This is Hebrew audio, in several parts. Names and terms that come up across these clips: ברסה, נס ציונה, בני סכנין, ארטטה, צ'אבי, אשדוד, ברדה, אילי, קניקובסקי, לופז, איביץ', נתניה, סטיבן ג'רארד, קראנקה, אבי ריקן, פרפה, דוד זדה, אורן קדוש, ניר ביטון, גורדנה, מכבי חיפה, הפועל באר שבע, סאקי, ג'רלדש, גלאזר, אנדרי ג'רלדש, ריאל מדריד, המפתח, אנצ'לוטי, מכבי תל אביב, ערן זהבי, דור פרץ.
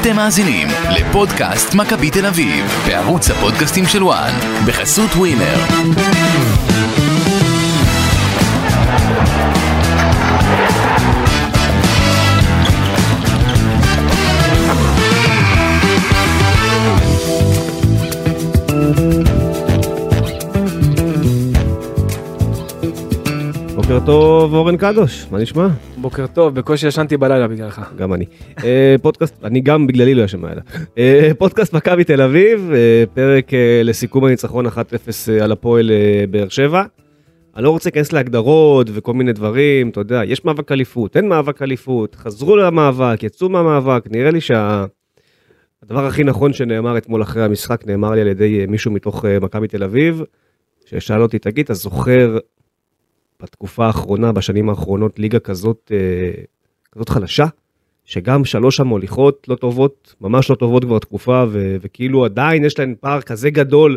אתם מאזינים לפודקאסט מכבי תל אביב בערוץ הפודקאסטים של וואן בחסות ווינר. בוקר טוב אורן קדוש, מה נשמע? בוקר טוב, בקושי ישנתי בלילה בגללך. גם אני. פודקאסט, אני גם בגללי לא ישן בלילה. פודקאסט מכבי תל אביב, פרק לסיכום הניצחון 1-0 על הפועל באר שבע. אני לא רוצה להיכנס להגדרות וכל מיני דברים, אתה יודע, יש מאבק אליפות, אין מאבק אליפות, חזרו למאבק, יצאו מהמאבק, נראה לי שהדבר הכי נכון שנאמר אתמול אחרי המשחק, נאמר לי על ידי מישהו מתוך מכבי תל אביב, ששאל אותי, תגיד, אתה זוכר בתקופה האחרונה, בשנים האחרונות, ליגה כזאת חלשה, שגם שלוש המוליכות לא טובות, ממש לא טובות כבר תקופה, וכאילו עדיין יש להן פער כזה גדול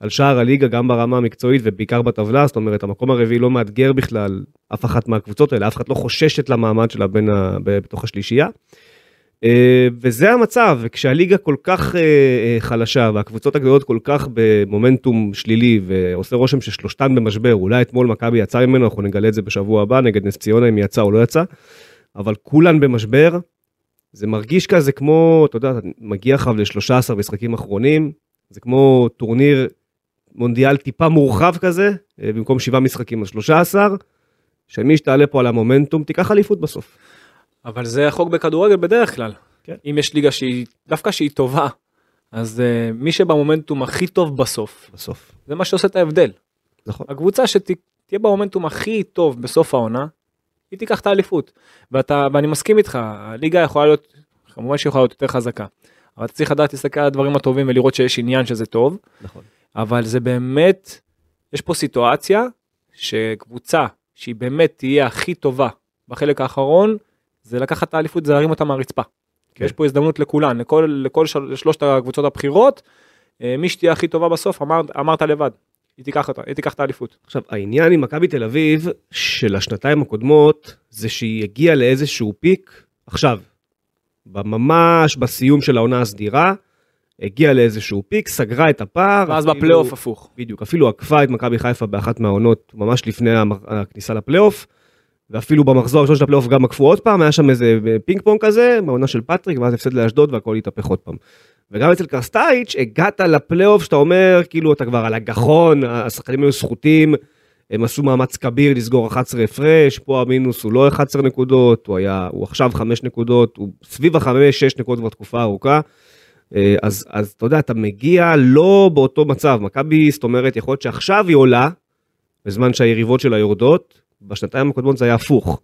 על שער הליגה, גם ברמה המקצועית ובעיקר בטבלה, זאת אומרת, המקום הרביעי לא מאתגר בכלל אף אחת מהקבוצות האלה, אף אחת לא חוששת למעמד שלה בתוך השלישייה, וזה המצב, וכשהליגה כל כך חלשה, והקבוצות הגדולות כל כך במומנטום שלילי, ועושה רושם ששלושתן במשבר, אולי אתמול מכבי יצא ממנו, אנחנו נגלה את זה בשבוע הבא, נגד נס ציונה אם יצא או לא יצא, אבל כולן במשבר, זה מרגיש כזה כמו, אתה יודע, מגיע חב ל-13 משחקים אחרונים, זה כמו טורניר מונדיאל טיפה מורחב כזה, במקום 7 משחקים ל-13, שמי שתעלה פה על המומנטום, תיקח אליפות בסוף. אבל זה חוק בכדורגל בדרך כלל. כן. אם יש ליגה דווקא שהיא טובה, אז מי שבמומנטום הכי טוב בסוף. זה מה שעושה את ההבדל. נכון. הקבוצה שתהיה במומנטום הכי טוב בסוף העונה, היא תיקח את האליפות. ואני מסכים איתך, הליגה יכולה להיות, כמובן שהיא יכולה להיות יותר חזקה. אבל אתה צריך לדעת להסתכל על הדברים הטובים ולראות שיש עניין שזה טוב. נכון. אבל זה באמת, יש פה סיטואציה שקבוצה שהיא באמת תהיה הכי טובה בחלק האחרון, זה לקחת את האליפות, זה להרים אותה מהרצפה. כן. יש פה הזדמנות לכולן, לכל שלושת הקבוצות הבחירות, מי שתהיה הכי טובה בסוף, אמרת לבד, היא תיקח את האליפות. עכשיו, העניין עם מכבי תל אביב, של השנתיים הקודמות, זה שהיא הגיעה לאיזשהו פיק, עכשיו, ממש בסיום של העונה הסדירה, הגיעה לאיזשהו פיק, סגרה את הפער. ואז בפלייאוף הפוך. בדיוק, אפילו עקפה את מכבי חיפה באחת מהעונות, ממש לפני הכניסה לפלייאוף, ואפילו במחזור הראשון של הפלייאוף גם עקפו עוד פעם, היה שם איזה פינג פונג כזה, מהעונה של פטריק, ואז הפסד לאשדוד, והכל התהפך עוד פעם. וגם אצל קרסטייץ' הגעת לפלייאוף, שאתה אומר, כאילו אתה כבר על הגחון, השחקנים היו זכותים, הם עשו מאמץ כביר לסגור 11 הפרש, פה המינוס הוא לא 11 נקודות, הוא עכשיו 5 נקודות, הוא סביב ה-5-6 נקודות כבר תקופה ארוכה, אז אתה יודע, אתה מגיע לא באותו מצב, מכבי, זאת אומרת, יכול להיות שעכשיו היא עולה, בזמן שהיריבות שלה יורדות, בשנתיים הקודמות זה היה הפוך.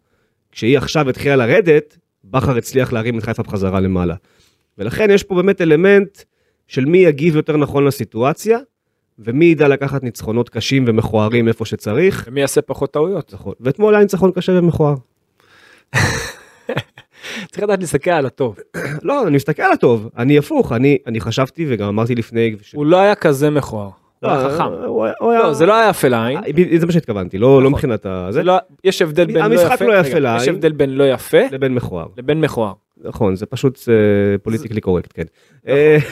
כשהיא עכשיו התחילה לרדת, בחר הצליח להרים את חיפה בחזרה למעלה. ולכן יש פה באמת אלמנט של מי יגיב יותר נכון לסיטואציה, ומי ידע לקחת ניצחונות קשים ומכוערים איפה שצריך. ומי יעשה פחות טעויות. נכון. ואתמול היה ניצחון קשה ומכוער. צריך לדעת להסתכל על הטוב. לא, אני מסתכל על הטוב. אני הפוך. אני חשבתי וגם אמרתי לפני... הוא לא היה כזה מכוער. לא, זה לא היה יפה לעין. זה מה שהתכוונתי, לא מבחינת זה. יש הבדל בין לא יפה. המשחק לא יפה לעין. יש הבדל בין לא יפה. לבין מכוער. לבין מכוער. נכון, זה פשוט פוליטיקלי קורקט, כן.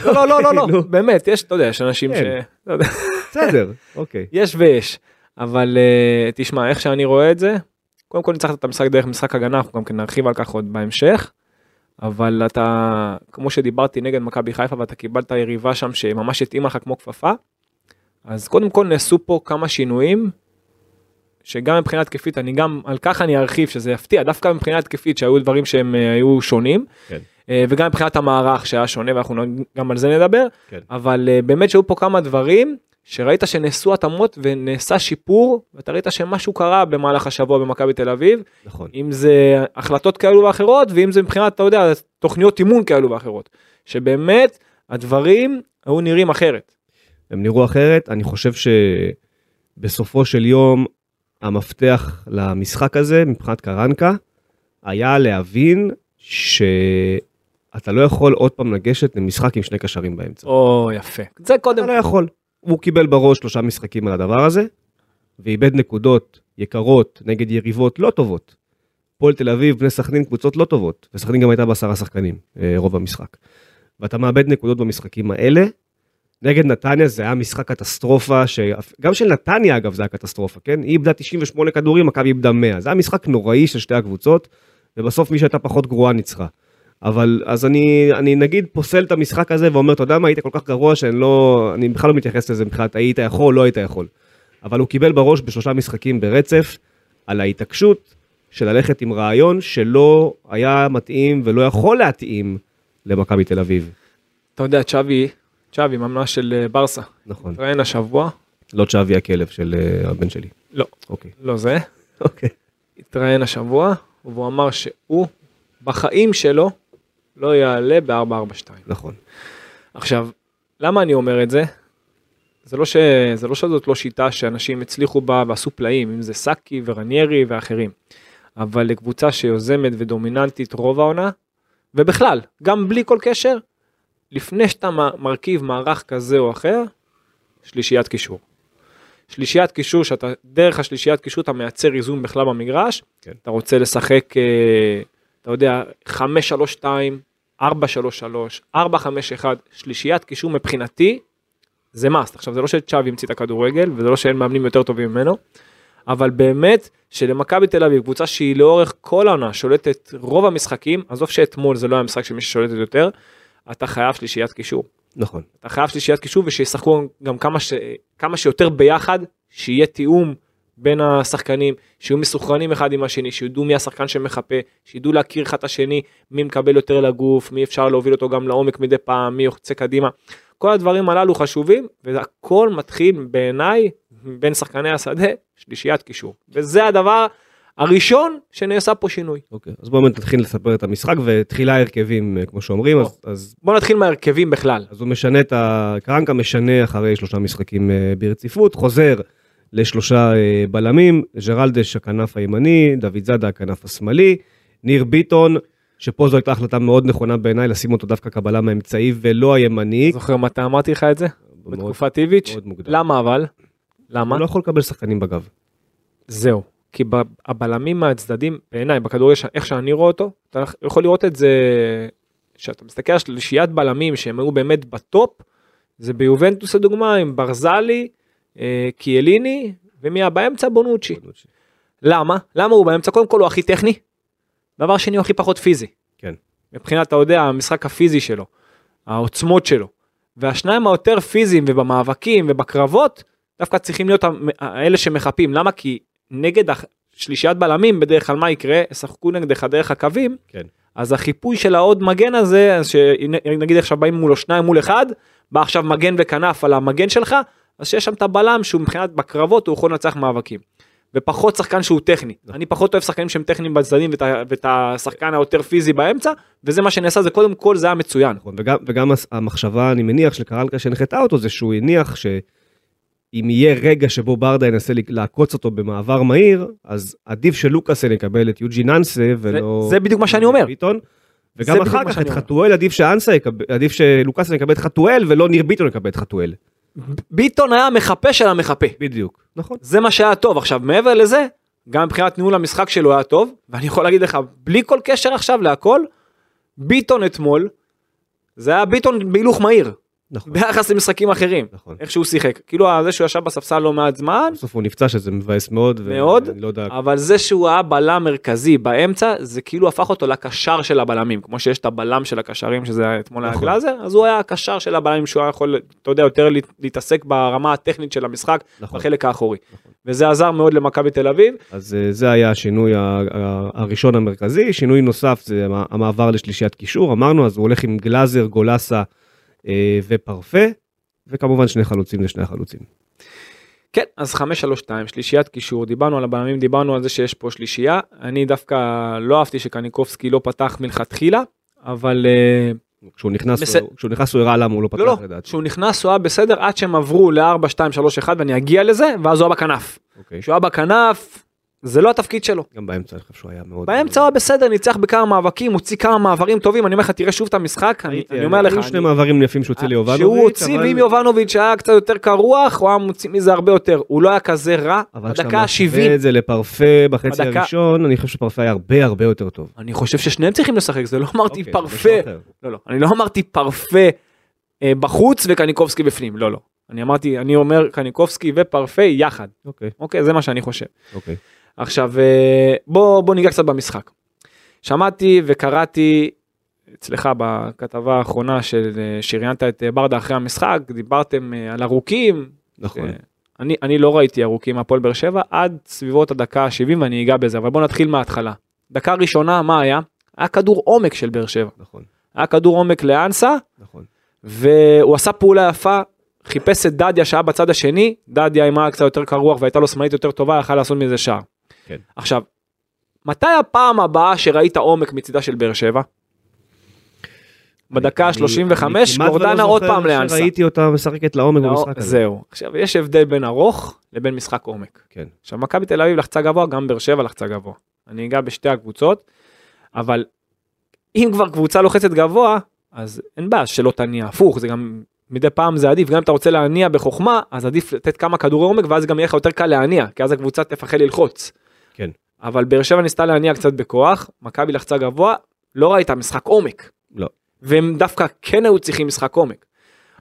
לא, באמת, יש, אתה יודע, יש אנשים ש... בסדר, אוקיי. יש ויש, אבל תשמע, איך שאני רואה את זה, קודם כל ניצחת את המשחק דרך משחק הגנה, אנחנו גם כן נרחיב על כך עוד בהמשך, אבל אתה, כמו שדיברתי נגד מכבי חיפה, ואתה קיבלת יריבה שם שממש התאימה לך כמו כפפה, אז קודם כל נעשו פה כמה שינויים, שגם מבחינה תקפית, על כך אני ארחיב שזה יפתיע, דווקא מבחינה תקפית שהיו דברים שהם היו שונים, כן. וגם מבחינת המערך שהיה שונה, ואנחנו גם על זה נדבר, כן. אבל באמת שהיו פה כמה דברים, שראית שנעשו התאמות ונעשה שיפור, ואתה ראית שמשהו קרה במהלך השבוע במכבי תל אביב, נכון. אם זה החלטות כאלו ואחרות, ואם זה מבחינת, אתה יודע, תוכניות אימון כאלו ואחרות, שבאמת הדברים היו נראים אחרת. הם נראו אחרת, אני חושב שבסופו של יום, המפתח למשחק הזה, מבחינת קראנקה, היה להבין שאתה לא יכול עוד פעם לגשת למשחק עם שני קשרים באמצע. או, יפה. זה קודם. אתה לא יכול. הוא קיבל בראש 3 משחקים על הדבר הזה, ואיבד נקודות יקרות נגד יריבות לא טובות. פועל תל אביב, בני סכנין, קבוצות לא טובות, וסכנין גם הייתה בעשרה שחקנים, רוב המשחק. ואתה מאבד נקודות במשחקים האלה, נגד נתניה זה היה משחק קטסטרופה, גם של נתניה אגב זה היה קטסטרופה, כן? היא איבדה 98 כדורים, מכבי איבדה 100, זה היה משחק נוראי של שתי הקבוצות, ובסוף מי שהייתה פחות גרועה ניצחה. אבל אז אני נגיד פוסל את המשחק הזה ואומר, אתה יודע מה, היית כל כך גרוע שאני בכלל לא מתייחס לזה מבחינת, היית יכול, לא היית יכול. אבל הוא קיבל בראש בשלושה משחקים ברצף, על ההתעקשות של ללכת עם רעיון שלא היה מתאים ולא יכול להתאים למכבי תל אביב. אתה יודע, צ'אבי, ממנה של ברסה. נכון. ראיין השבוע. לא צ'אבי הכלב של הבן שלי. לא. אוקיי. לא זה. אוקיי. התראיין השבוע, והוא אמר שהוא בחיים שלו לא יעלה ב-442. נכון. עכשיו, למה אני אומר את זה? זה לא שזאת לא שיטה שאנשים הצליחו בה ועשו פלאים, אם זה סאקי ורניירי ואחרים. אבל לקבוצה שיוזמת ודומיננטית רוב העונה, ובכלל, גם בלי כל קשר, לפני שאתה מרכיב מערך כזה או אחר, שלישיית קישור. שלישיית קישור, שאתה, דרך השלישיית קישור, אתה מייצר איזון בכלל במגרש, כן. אתה רוצה לשחק, אתה יודע, 532, 433, 451, שלישיית קישור מבחינתי, זה מאסט. עכשיו, זה לא שצ'אבי המציא את הכדורגל, וזה לא שאין מאמנים יותר טובים ממנו, אבל באמת שלמכבי תל אביב, קבוצה שהיא לאורך כל העונה שולטת רוב המשחקים, עזוב שאתמול זה לא היה משחק שמישהו שולטת יותר, אתה חייב שלישיית קישור. נכון. אתה חייב שלישיית קישור, ושישחקו גם כמה שיותר ביחד, שיהיה תיאום בין השחקנים, שיהיו מסוכרנים אחד עם השני, שידעו מי השחקן שמחפה, שידעו להכיר אחד השני, מי מקבל יותר לגוף, מי אפשר להוביל אותו גם לעומק מדי פעם, מי יוחצה קדימה. כל הדברים הללו חשובים, והכל מתחיל בעיניי, בין שחקני השדה, שלישיית קישור. וזה הדבר הראשון שנעשה פה שינוי. אוקיי, אז בואו נתחיל לספר את המשחק, ותחילה הרכבים, כמו שאומרים. בואו נתחיל מהרכבים בכלל. אז הוא משנה את הקראנקה, משנה אחרי שלושה משחקים ברציפות, חוזר לשלושה בלמים, ג'רלדש הכנף הימני, דוד זדה הכנף השמאלי, ניר ביטון, שפה זו הייתה החלטה מאוד נכונה בעיניי, לשים אותו דווקא כבלם האמצעי ולא הימני. זוכר מתי אמרתי לך את זה? בתקופת איביץ'. למה אבל? למה? הוא לא יכול לקבל שחקנים בגב. זהו, כי הבלמים מהצדדים, בעיניי, בכדורגל, איך שאני רואה אותו, אתה יכול לראות את זה, שאתה מסתכל על שלישיית בלמים, שהם היו באמת בטופ, זה ביובנטוס הדוגמה, עם ברזלי, קיאליני, ומי באמצע בונוצ'י. למה? למה הוא באמצע? קודם כל הוא הכי טכני, דבר שני הוא הכי פחות פיזי. כן. מבחינת, אתה יודע, המשחק הפיזי שלו, העוצמות שלו, והשניים היותר פיזיים ובמאבקים ובקרבות, דווקא צריכים להיות האלה שמחפים. למה? כי נגד שלישיית בלמים, בדרך כלל מה יקרה? שחקו נגדך דרך הקווים, כן. אז החיפוי של העוד מגן הזה, נגיד עכשיו באים מולו שניים מול אחד, בא עכשיו מגן וכנף על המגן שלך, אז שיש שם את הבלם שהוא מבחינת בקרבות, הוא יכול לנצח מאבקים. ופחות שחקן שהוא טכני. אני פחות אוהב שחקנים שהם טכניים בצדדים, ואת השחקן היותר פיזי באמצע, וזה מה שנעשה, זה קודם כל, זה היה מצוין. וגם המחשבה, אני מניח, של קראנקה שהנחתה אותו, זה שהוא הניח שאם יהיה רגע שבו ברדה ינסה לעקוץ אותו במעבר מהיר, אז עדיף שלוקאסן יקבל את יוג'י ננסה, ולא... זה בדיוק מה שאני אומר. וגם אחר כך את חתואל, עדיף שלוקאסן יקבל את חתואל, ולא ניר ביטון יקבל את חתואל. ביטון היה המחפה של המחפה. בדיוק, נכון. זה מה שהיה טוב. עכשיו, מעבר לזה, גם מבחינת ניהול המשחק שלו היה טוב, ואני יכול להגיד לך, בלי כל קשר עכשיו להכל, ביטון אתמול, זה היה ביטון בהילוך מהיר. נכון. ביחס למשחקים אחרים. נכון. איך שהוא שיחק. כאילו, זה שהוא ישב בספסל לא מעט זמן. בסוף הוא נפצע שזה מבאס מאוד. מאוד, לא יודע... אבל זה שהוא היה בלם מרכזי באמצע, זה כאילו הפך אותו לקשר של הבלמים, כמו שיש את הבלם של הקשרים, שזה אתמול היה גלאזר, אז הוא היה הקשר של הבלמים, שהוא היה יכול, אתה יודע, יותר להתעסק ברמה הטכנית של המשחק, בחלק האחורי. וזה עזר מאוד למכבי תל אביב. אז זה היה השינוי הראשון המרכזי. שינוי נוסף זה המעבר לשלישיית קישור. אמרנו, אז הוא הולך עם גלאזר, גולסה, ופרפה, וכמובן שני חלוצים לשני החלוצים. כן, אז 532, שלישיית קישור, דיברנו על הבלמים, דיברנו על זה שיש פה שלישייה, אני דווקא לא אהבתי שקניקובסקי לא פתח מלכתחילה, אבל... כשהוא נכנס הוא הראה למה הוא לא פתח. לא, לא, כשהוא נכנס הוא היה בסדר, עד שהם עברו ל-4, 2, 3, 1, ואני אגיע לזה, ואז הוא היה בכנף. כשהוא היה בכנף, זה לא התפקיד שלו. גם באמצע, אני חושב שהוא היה מאוד... באמצע הוא בסדר, ניצח בכמה מאבקים, הוציא כמה מעברים טובים, אני אומר לך, תראה שוב את המשחק, אני אומר לך... היו שני מעברים יפים שהוציא ליובנוביץ'. שהוא הוציא, ואם יובנוביץ' היה קצת יותר קרוח, הוא היה מוציא מזה הרבה יותר. הוא לא היה כזה רע, בדקה ה-70. אבל את זה לפרפה בחצי הראשון, אני חושב שפרפה היה הרבה הרבה יותר טוב. אני חושב ששניהם צריכים לשחק, זה לא אמרתי פרפה. לא, אני לא אמרתי פרפה בחוץ וקניקובסקי בפנים, לא. אני אומר קניקובסקי ופרפה יחד. אוקיי, זה מה שאני חושב. אוקיי. עכשיו, בוא ניגע קצת במשחק. שמעתי וקראתי אצלך בכתבה האחרונה שריינת את ברדה אחרי המשחק, דיברתם על ארוכים. נכון. אני לא ראיתי ארוכים הפועל באר שבע, עד סביבות הדקה ה-70 ואני אגע בזה, אבל בוא נתחיל מההתחלה. דקה ראשונה, מה היה? היה כדור עומק של באר שבע. נכון. היה כדור עומק לאנסה. נכון. והוא עשה פעולה יפה, חיפש את דדיה שעה בצד השני, דדיה עם היה קצת יותר קרוח, והייתה לו סמנית יותר טובה, יכל לעשות מזה שער. כן. עכשיו, מתי הפעם הבאה שראית עומק מצידה של באר שבע? בדקה ה-35, גורדנה עוד פעם לאנסה. ראיתי אותה משחקת לעומק במשחק הזה. זהו. עכשיו, יש הבדל בין ארוך לבין משחק עומק. כן. עכשיו, מכבי תל אביב לחצה גבוה, גם באר שבע לחצה גבוה. אני אגע בשתי הקבוצות, אבל אם כבר קבוצה לוחצת גבוה, אז אין בעיה שלא תניע. הפוך, זה גם מדי פעם זה עדיף, גם אם אתה רוצה להניע בחוכמה, אז עדיף לתת כמה כדורי עומק, ואז גם יהיה לך יותר קל להניע, כי אז הקבוצה תפחד ללחוץ. כן. אבל באר שבע ניסתה להניע קצת בכוח, מכבי לחצה גבוה, לא ראית משחק עומק. לא. והם דווקא כן היו צריכים משחק עומק.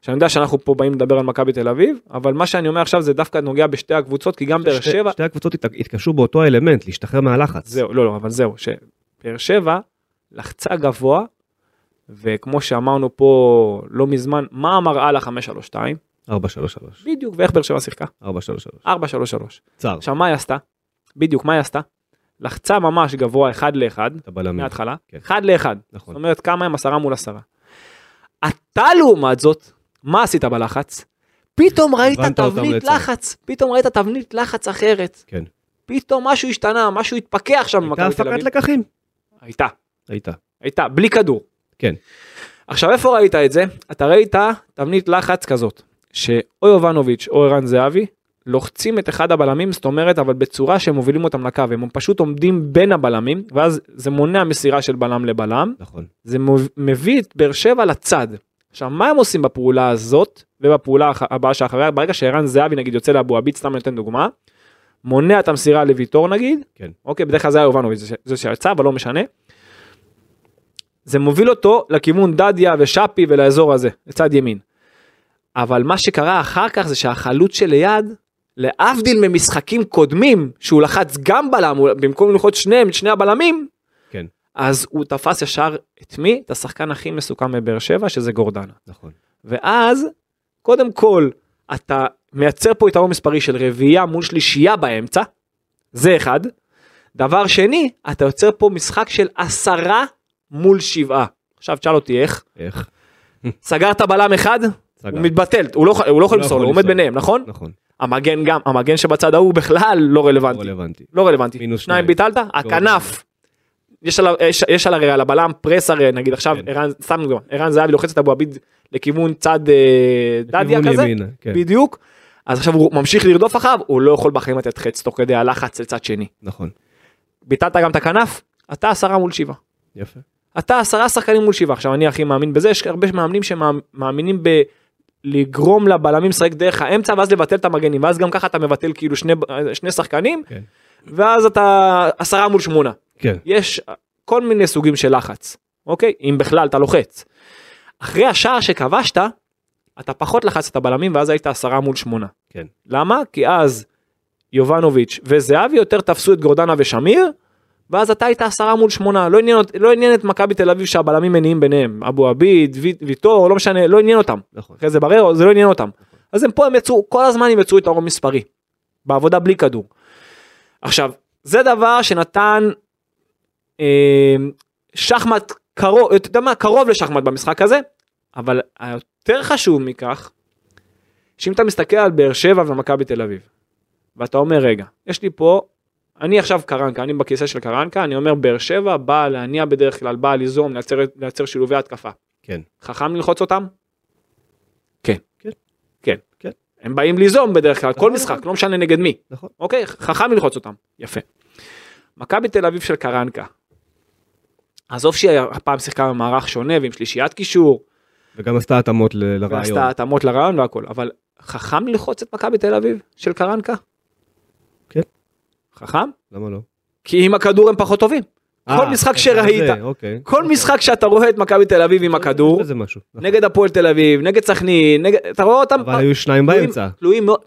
שאני יודע שאנחנו פה באים לדבר על מכבי תל אביב, אבל מה שאני אומר עכשיו זה דווקא נוגע בשתי הקבוצות, כי גם באר שבע... שתי הקבוצות התקשו באותו האלמנט, להשתחרר מהלחץ. זהו, לא, אבל זהו, שבאר שבע לחצה גבוה, וכמו שאמרנו פה לא מזמן, מה אמרה לה 532? 433. בדיוק, ואיך באר שבע שיחקה? 433. 433. צר. עכשיו מה היא עשתה? בדיוק, מה היא עשתה? לחצה ממש גבוה 1-1, מההתחלה, 1-1. זאת אומרת, כמה הם 10 מול 10. אתה לעומת זאת, מה עשית בלחץ? פתאום ראית תבנית לחץ, פתאום ראית תבנית לחץ אחרת. כן. פתאום משהו השתנה, משהו התפקח שם במכבי תל אביב. הייתה הפקת לקחים. הייתה, בלי כדור. כן. עכשיו איפה ראית את זה? אתה ראית תבנית לחץ כזאת, שאו יובנוביץ' או ערן זהבי, לוחצים את אחד הבלמים, זאת אומרת, אבל בצורה שהם מובילים אותם לקו, הם פשוט עומדים בין הבלמים, ואז זה מונע מסירה של בלם לבלם, נכון. זה מביא את באר שבע לצד. עכשיו, מה הם עושים בפעולה הזאת, ובפעולה הבאה שאחריה, ברגע שערן זהבי נגיד יוצא לאבו הביט, סתם נותן דוגמה, מונע את המסירה לויטור נגיד, כן. אוקיי, בדרך כלל זה היה יובנוביץ', זה שיצא, אבל לא משנה. זה מוביל אותו לכיוון דדיה ושאפי ולאזור הזה, לצד ימין. אבל מה שקרה אחר כך זה שהחלוץ שליד, להבדיל ממשחקים קודמים, שהוא לחץ גם בלם, במקום ללחוץ שניהם, שני הבלמים, כן. אז הוא תפס ישר את מי? את השחקן הכי מסוכן מבאר שבע, שזה גורדנה. נכון. ואז, קודם כל, אתה מייצר פה יתרון מספרי של רביעייה מול שלישייה באמצע, זה אחד. דבר שני, אתה יוצר פה משחק של 10 מול 7. עכשיו תשאל אותי איך? סגרת בלם אחד, הוא מתבטל, הוא לא יכול למסור, הוא עומד ביניהם, נכון? נכון. המגן גם, המגן שבצד ההוא בכלל לא רלוונטי. לא רלוונטי. מינוס 2 ביטלת, הכנף. יש על הרי, על הבלם פרס הרי, נגיד עכשיו, ערן זהבי לוחץ את אבו עביד לכיוון צד דדיה כזה, בדיוק. אז עכשיו הוא ממשיך לרדוף אחריו, הוא לא יכול בחיים לתת חץ תוך כדי הלחץ לצד שני. נכון. ביטלת גם את הכנף, אתה 10 מול 7. יפה. אתה 10 שחקנים מול 7, עכשיו אני הכי מאמין בזה, יש הרבה מאמנים שמאמינים לגרום לבלמים שחק דרך האמצע, ואז לבטל את המגנים, ואז גם ככה אתה מבטל כאילו שני שחקנים, כן. ואז אתה 10 מול 8. כן. יש כל מיני סוגים של לחץ, אוקיי? אם בכלל אתה לוחץ. אחרי השער שכבשת, אתה פחות לחץ את הבלמים, ואז היית 10 מול 8. כן. למה? כי אז יובנוביץ' וזהבי יותר תפסו את גורדנה ושמיר, ואז אתה היית 10 מול 8, לא עניין את מכבי תל אביב שהבלמים מניעים ביניהם, אבו עביד, ויטור, לא משנה, לא עניין אותם. אחרי זה ברר, זה לא עניין אותם. אז הם פה, הם יצאו, כל הזמן הם יצאו יתרון מספרי, בעבודה בלי כדור. עכשיו, זה דבר שנתן שחמט קרוב, אתה יודע מה, קרוב לשחמט במשחק הזה, אבל היותר חשוב מכך, שאם אתה מסתכל על באר שבע ומכבי תל אביב, ואתה אומר, רגע, יש לי פה, אני עכשיו קראנקה, אני בכיסא של קראנקה, אני אומר באר שבע, באה להניע בדרך כלל, באה ליזום, לייצר שילובי התקפה. כן. חכם ללחוץ אותם? כן. הם באים ליזום בדרך כלל, כל משחק, לא משנה נגד מי. אוקיי, חכם ללחוץ אותם, יפה. מכבי תל אביב של קראנקה. עזוב שהפעם שיחקה במערך שונה, ועם שלישיית קישור. וגם עשתה התאמות לרעיון. ועשתה התאמות לרעיון והכל, אבל חכם ללחוץ את מכבי תל אביב של קראנקה? כן. חכם? למה לא? כי עם הכדור הם פחות טובים. כל משחק שראית, כל משחק שאתה רואה את מכבי תל אביב עם הכדור, נגד הפועל תל אביב, נגד סכנין, אתה רואה אותם... אבל היו שניים באמצע.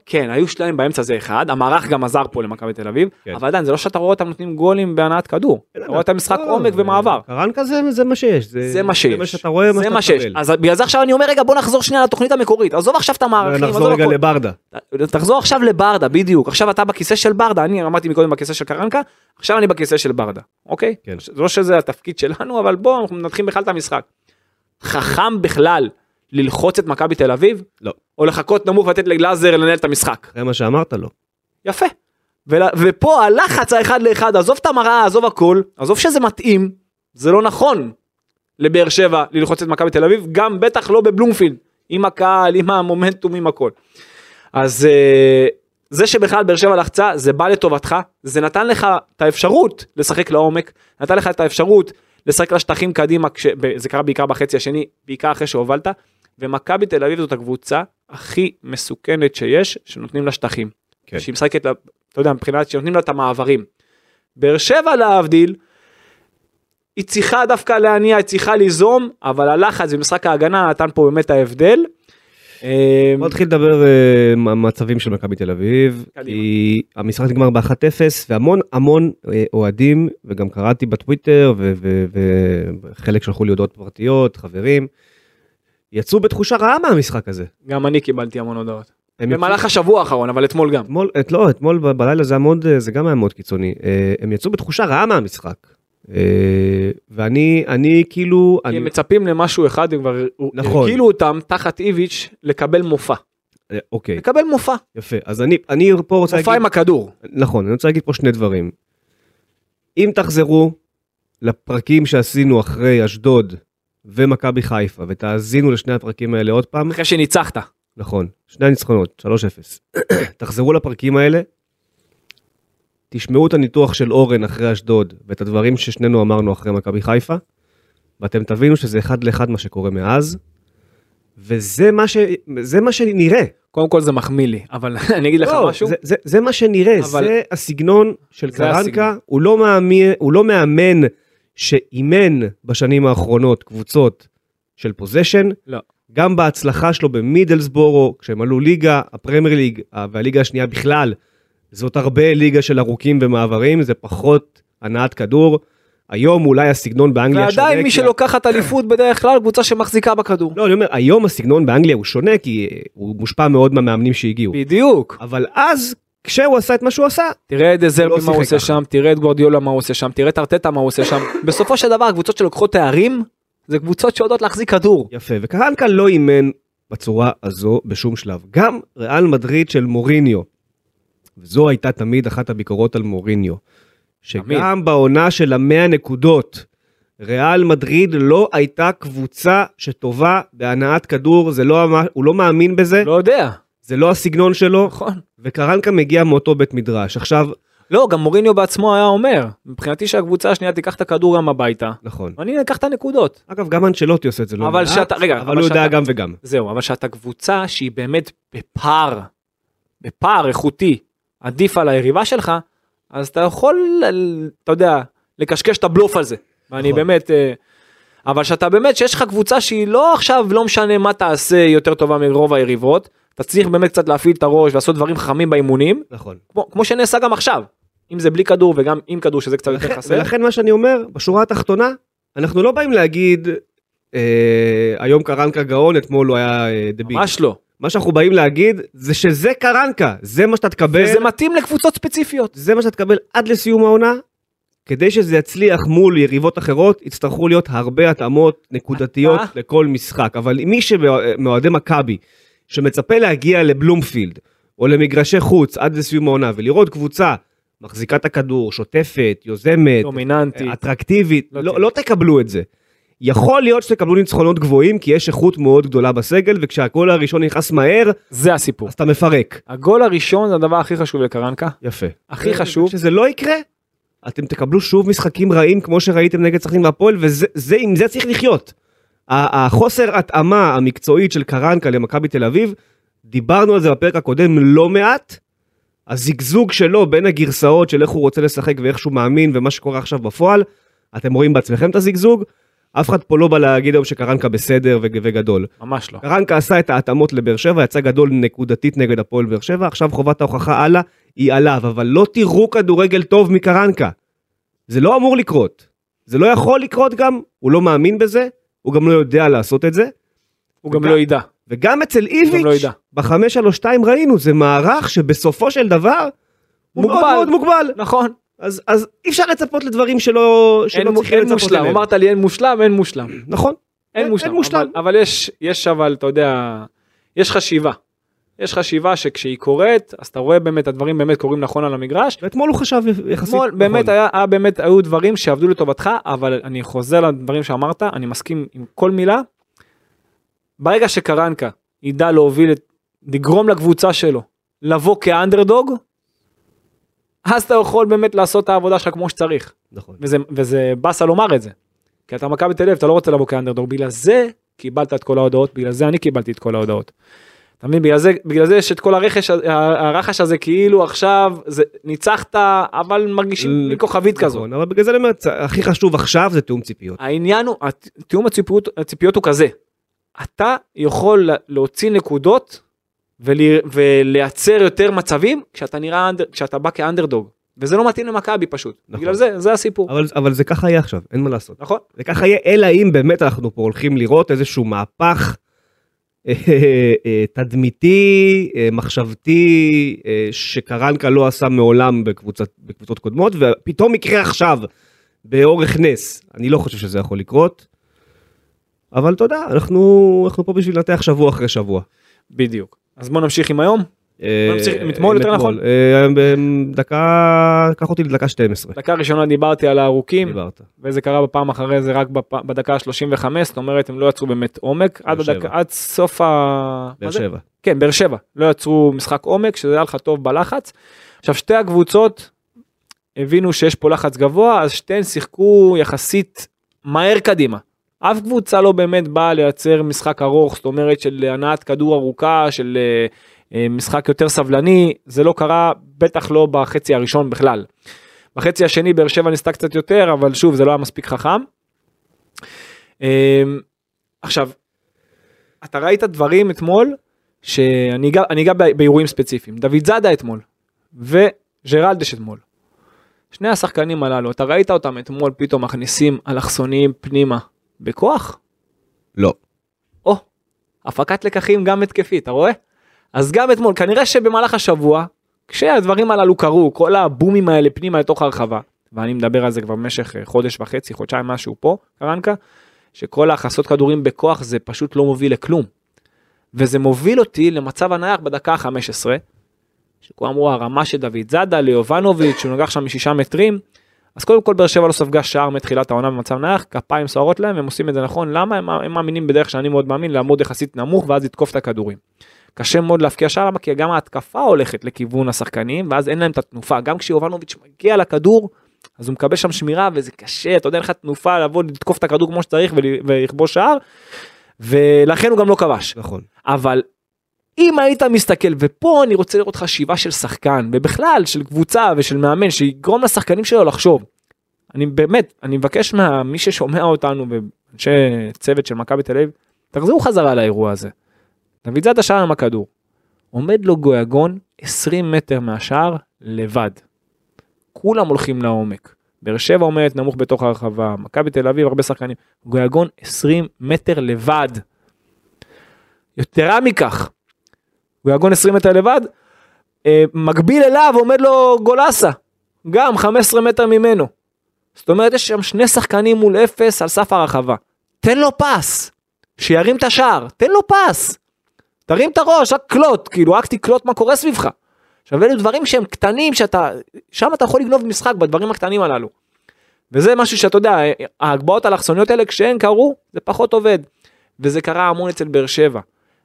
כן, היו שניים באמצע זה אחד, המערך גם עזר פה למכבי תל אביב, אבל עדיין, זה לא שאתה רואה אותם נותנים גולים בהנעת כדור, אתה רואה אותם משחק עומק ומעבר. קראנקה זה מה שיש. זה מה שיש. זה מה שאתה רואה, מה שאתה קבל. אז בגלל זה עכשיו אני אומר, רגע, בוא נחזור שנייה לתוכנית המקורית, עזוב עכשיו את המערכים, נחזור רגע לברדה. תחזור עכשיו לברדה, בדיוק. עכשיו אתה בכיסא של ברדה, אני עמדתי מקודם בכיסא של קראנקה, עכשיו אני בכיסא של ברדה, אוקיי? זה לא שזה התפקיד שלנו, אבל בואו, אנחנו נתחיל בכלל את המשחק. חכם בכלל ללחוץ את מכבי תל אביב? לא. או לחכות נמוך ולתת לגלאזר לנהל את המשחק? זה מה שאמרת, לא. יפה. ופה הלחץ האחד לאחד, עזוב את המראה, עזוב הכל, עזוב שזה מתאים, זה לא נכון לבאר שבע ללחוץ את מכבי תל אביב, גם בטח לא בבלומפילד, עם הקהל, עם המומנטום, עם הכל. אז... זה שבכלל באר שבע לחצה, זה בא לטובתך, זה נתן לך את האפשרות לשחק לעומק, נתן לך את האפשרות לשחק לשטחים קדימה, זה קרה בעיקר בחצי השני, בעיקר אחרי שהובלת, ומכבי תל אביב זאת הקבוצה הכי מסוכנת שיש, שנותנים לה שטחים. כן. שהיא משחקת, אתה יודע, מבחינת שנותנים לה את המעברים. באר שבע להבדיל, היא צריכה דווקא להניע, היא צריכה ליזום, אבל הלחץ במשחק ההגנה נתן פה באמת ההבדל, בוא נתחיל לדבר מצבים של מכבי תל אביב, כי המשחק נגמר ב-1-0 והמון המון אוהדים, וגם קראתי בטוויטר וחלק שלחו לי הודעות פרטיות, חברים, יצאו בתחושה רעה מהמשחק הזה. גם אני קיבלתי המון הודעות. במהלך השבוע האחרון, אבל אתמול גם. לא, אתמול בלילה זה גם היה מאוד קיצוני. הם יצאו בתחושה רעה מהמשחק. ואני כאילו... הם מצפים למשהו אחד, הם כבר הרגילו אותם תחת איביץ' לקבל מופע. אוקיי. לקבל מופע. יפה, אז אני פה רוצה להגיד... מופע עם הכדור. נכון, אני רוצה להגיד פה שני דברים. אם תחזרו לפרקים שעשינו אחרי אשדוד ומכבי חיפה, ותאזינו לשני הפרקים האלה עוד פעם... אחרי שניצחת. נכון, שני הניצחונות, 3-0. תחזרו לפרקים האלה, תשמעו את הניתוח של אורן אחרי אשדוד, ואת הדברים ששנינו אמרנו אחרי מכבי חיפה, ואתם תבינו שזה אחד לאחד מה שקורה מאז, וזה מה שנראה. קודם כל זה מחמיא לי, אבל אני אגיד לך משהו. זה מה שנראה, זה הסגנון של קראנקה, הוא לא מאמן שאימן בשנים האחרונות קבוצות של פוזשן, גם בהצלחה שלו במידלסבורו, כשהם עלו ליגה, הפרמייר ליג, והליגה השנייה בכלל, זאת הרבה ליגה של ארוכים ומעברים, זה פחות הנעת כדור. היום אולי הסגנון באנגליה שונה. ועדיין מי שלוקחת אליפות בדרך כלל, קבוצה שמחזיקה בכדור. לא, אני אומר, היום הסגנון באנגליה הוא שונה, כי הוא מושפע מאוד מהמאמנים שהגיעו. בדיוק. אבל אז, כשהוא עשה את מה שהוא עשה, תראה את דזרבי מה הוא עושה שם, תראה את גוארדיולה מה הוא עושה שם, תראה את ארטטה מה הוא עושה שם. בסופו של דבר, קבוצות שלוקחות תארים, זה קבוצות שיודעות להחזיק כדור. יפה, וקראנקה לא אימן בצורה הזו בשום שלב. גם ריאל מדריד של מוריניו. וזו הייתה תמיד אחת הביקורות על מוריניו, שגם בעונה של 100 נקודות, ריאל מדריד לא הייתה קבוצה שטובה בהנעת כדור, הוא לא מאמין בזה. לא יודע. זה לא הסגנון שלו. נכון. וקראנקה מגיע מאותו בית מדרש. עכשיו... לא, גם מוריניו בעצמו היה אומר, מבחינתי שהקבוצה השנייה תיקח את הכדור גם הביתה. נכון. ואני אקח את הנקודות. אגב, גם אנצ'לוטי עושה את זה. אבל שאתה... רגע. אבל הוא יודע גם וגם. זהו, אבל שאתה קבוצה שהיא באמת בפער איכותי. עדיף על היריבה שלך, אז אתה יכול, אתה יודע, לקשקש את הבלוף על זה, ואני באמת, אבל שאתה באמת, שיש לך קבוצה שהיא לא עכשיו, לא משנה מה תעשה יותר טובה מרוב היריבות, אתה צריך באמת קצת להפעיל את הראש, ועשות דברים חמים באימונים, כמו שנעשה גם עכשיו, אם זה בלי כדור וגם עם כדור, שזה קצת יותר חסר. ולכן מה שאני אומר, בשורה התחתונה, אנחנו לא באים להגיד, היום קראנקה גאון, אתמול הוא היה דביל. ממש לא. מה שאנחנו באים להגיד, זה שזה קראנקה, זה מה שאתה תקבל. וזה מתאים לקבוצות ספציפיות. זה מה שאתה תקבל עד לסיום העונה, כדי שזה יצליח מול יריבות אחרות, יצטרכו להיות הרבה התאמות נקודתיות לכל משחק. אבל מי שמועדי מכבי, שמצפה להגיע לבלומפילד, או למגרשי חוץ עד לסיום העונה, ולראות קבוצה מחזיקת הכדור, שוטפת, יוזמת, דומיננטית, אטרקטיבית, לא תקבלו את זה. יכול להיות שתקבלו ניצחונות גבוהים, כי יש איכות מאוד גדולה בסגל, וכשהגול הראשון נכנס מהר, זה הסיפור. אז אתה מפרק. הגול הראשון זה הדבר הכי חשוב לקרנקה. יפה. הכי חשוב. שזה לא יקרה, אתם תקבלו שוב משחקים רעים, כמו שראיתם נגד סכנין והפועל, ועם זה צריך לחיות. החוסר התאמה המקצועית של קרנקה למכבי תל אביב, דיברנו על זה בפרק הקודם לא מעט, הזיגזוג שלו בין הגרסאות של איך הוא רוצה לשחק ואיך שהוא מאמין ומה שקורה עכשיו בפועל, אתם רואים בעצמכם את הזיגזוג, אף אחד פה לא בא להגיד היום שקרנקה בסדר וגדול. ממש לא. קרנקה עשה את ההתאמות לבאר שבע, יצא גדול נקודתית נגד הפועל באר שבע, עכשיו חובת ההוכחה הלאה היא עליו, אבל לא תראו כדורגל טוב מקרנקה. זה לא אמור לקרות. זה לא יכול לקרות גם, הוא לא מאמין בזה, הוא גם לא יודע לעשות את זה. הוא גם לא ידע. וגם אצל איביץ' ב-5-3-2 ראינו, זה מערך שבסופו של דבר הוא מאוד מוגבל. נכון. אז אי אפשר לצפות לדברים שלא מוכרים לצפות אליהם. אמרת לי אין מושלם, אין מושלם. נכון. אין מושלם. אבל אבל אתה יודע, יש חשיבה. יש חשיבה שכשהיא קורית, אז אתה רואה באמת, הדברים באמת קורים נכון על המגרש. ואתמול הוא חשב יחסית. אתמול באמת היו דברים שעבדו לטובתך, אבל אני חוזר לדברים שאמרת, אני מסכים עם כל מילה. ברגע שקרנקה ידע להוביל, לגרום לקבוצה שלו, לבוא כאנדרדוג, אז אתה יכול באמת לעשות את העבודה שלך כמו שצריך. נכון. וזה בסה לומר את זה. כי אתה מכבי תל אביב, אתה לא רוצה לבוא כאנדרדוג, בגלל זה קיבלת את כל ההודעות, בגלל זה אני קיבלתי את כל ההודעות. אתה מבין, בגלל זה יש את כל הרחש הזה, כאילו עכשיו ניצחת, אבל מרגישים לכוכבית כזו. נכון, אבל בגלל זה למעט, הכי חשוב עכשיו זה תיאום ציפיות. העניין הוא, תיאום הציפיות הוא כזה. אתה יכול להוציא נקודות ולייצר יותר מצבים כשאתה בא כאנדרדוג. וזה לא מתאים למכבי פשוט. בגלל זה הסיפור. אבל זה ככה יהיה עכשיו, אין מה לעשות. נכון. זה ככה יהיה, אלא אם באמת אנחנו פה הולכים לראות איזשהו מהפך תדמיתי, מחשבתי, שקרנקה לא עשה מעולם בקבוצות קודמות, ופתאום יקרה עכשיו באורך נס. אני לא חושב שזה יכול לקרות. אבל תודה, אנחנו פה בשביל לנתח שבוע אחרי שבוע. בדיוק. אז בוא נמשיך עם היום. נמשיך עם אתמול יותר נכון. קח אותי לדקה 12. דקה ראשונה דיברתי על הארוכים. דיברת. וזה קרה בפעם אחרי זה רק בדקה ה-35, זאת אומרת הם לא יצרו באמת עומק. עד סוף באר שבע. כן, באר שבע. לא יצרו משחק עומק, שזה היה לך טוב בלחץ. עכשיו שתי הקבוצות הבינו שיש פה לחץ גבוה, אז שתיהן שיחקו יחסית מהר קדימה. אף קבוצה לא באמת באה לייצר משחק ארוך, זאת אומרת של הנעת כדור ארוכה, של משחק יותר סבלני, זה לא קרה, בטח לא בחצי הראשון בכלל. בחצי השני באר שבע ניסתה קצת יותר, אבל שוב, זה לא היה מספיק חכם. עכשיו, אתה ראית דברים אתמול, שאני אגע באירועים ספציפיים, דוד זדה אתמול, וג'רלדש אתמול. שני השחקנים הללו, אתה ראית אותם אתמול, פתאום מכניסים אלכסונים פנימה, בכוח? לא. או, הפקת לקחים גם התקפית, אתה רואה? אז גם אתמול, כנראה שבמהלך השבוע, כשהדברים הללו קרו, כל הבומים האלה פנימה לתוך הרחבה, ואני מדבר על זה כבר במשך חודש וחצי, חודשיים משהו פה, קרנקה, שכל ההחסות כדורים בכוח זה פשוט לא מוביל לכלום. וזה מוביל אותי למצב הנייח בדקה ה-15, שכו אמרו הרמה של דוד זדה ליובנוביץ' שהוא נגח שם מ-6 מטרים, אז קודם כל באר שבע לא ספגה שער מתחילת העונה במצב נייח, כפיים סוערות להם, הם עושים את זה נכון, למה? הם מאמינים בדרך שאני מאוד מאמין, לעמוד יחסית נמוך ואז לתקוף את הכדורים. קשה מאוד להפקיע שער, כי גם ההתקפה הולכת לכיוון השחקנים, ואז אין להם את התנופה, גם כשיובנוביץ' מגיע לכדור, אז הוא מקבל שם שמירה, וזה קשה, אתה יודע לך תנופה, לבוא לתקוף את הכדור כמו שצריך ולכבוש שער, ולכן הוא גם לא כבש. נכון. אבל אם היית מסתכל, ופה אני רוצה לראות חשיבה של שחקן, ובכלל של קבוצה ושל מאמן, שיגרום לשחקנים שלו לחשוב. אני באמת, אני מבקש ממי ששומע אותנו, ואנשי צוות של מכבי תל אביב, תחזרו חזרה לאירוע הזה. דוד זדה שער עם הכדור. עומד לו גויגון 20 מטר מהשער, לבד. כולם הולכים לעומק. באר שבע עומדת נמוך בתוך הרחבה, מכבי תל אביב, הרבה שחקנים. גויגון 20 מטר לבד. יתרה מכך, גויגון 20 מטר לבד, מקביל אליו, עומד לו גולאסה, גם 15 מטר ממנו. זאת אומרת, יש שם שני שחקנים מול אפס על סף הרחבה. תן לו פס, שירים את השער, תן לו פס. תרים את הראש, רק קלוט, כאילו, רק תקלוט מה קורה סביבך. עכשיו, אלו דברים שהם קטנים, שם אתה יכול לגנוב משחק בדברים הקטנים הללו. וזה משהו שאתה יודע, ההגבהות האלכסוניות האלה, כשהן קרו, זה פחות עובד. וזה קרה המון אצל באר שבע.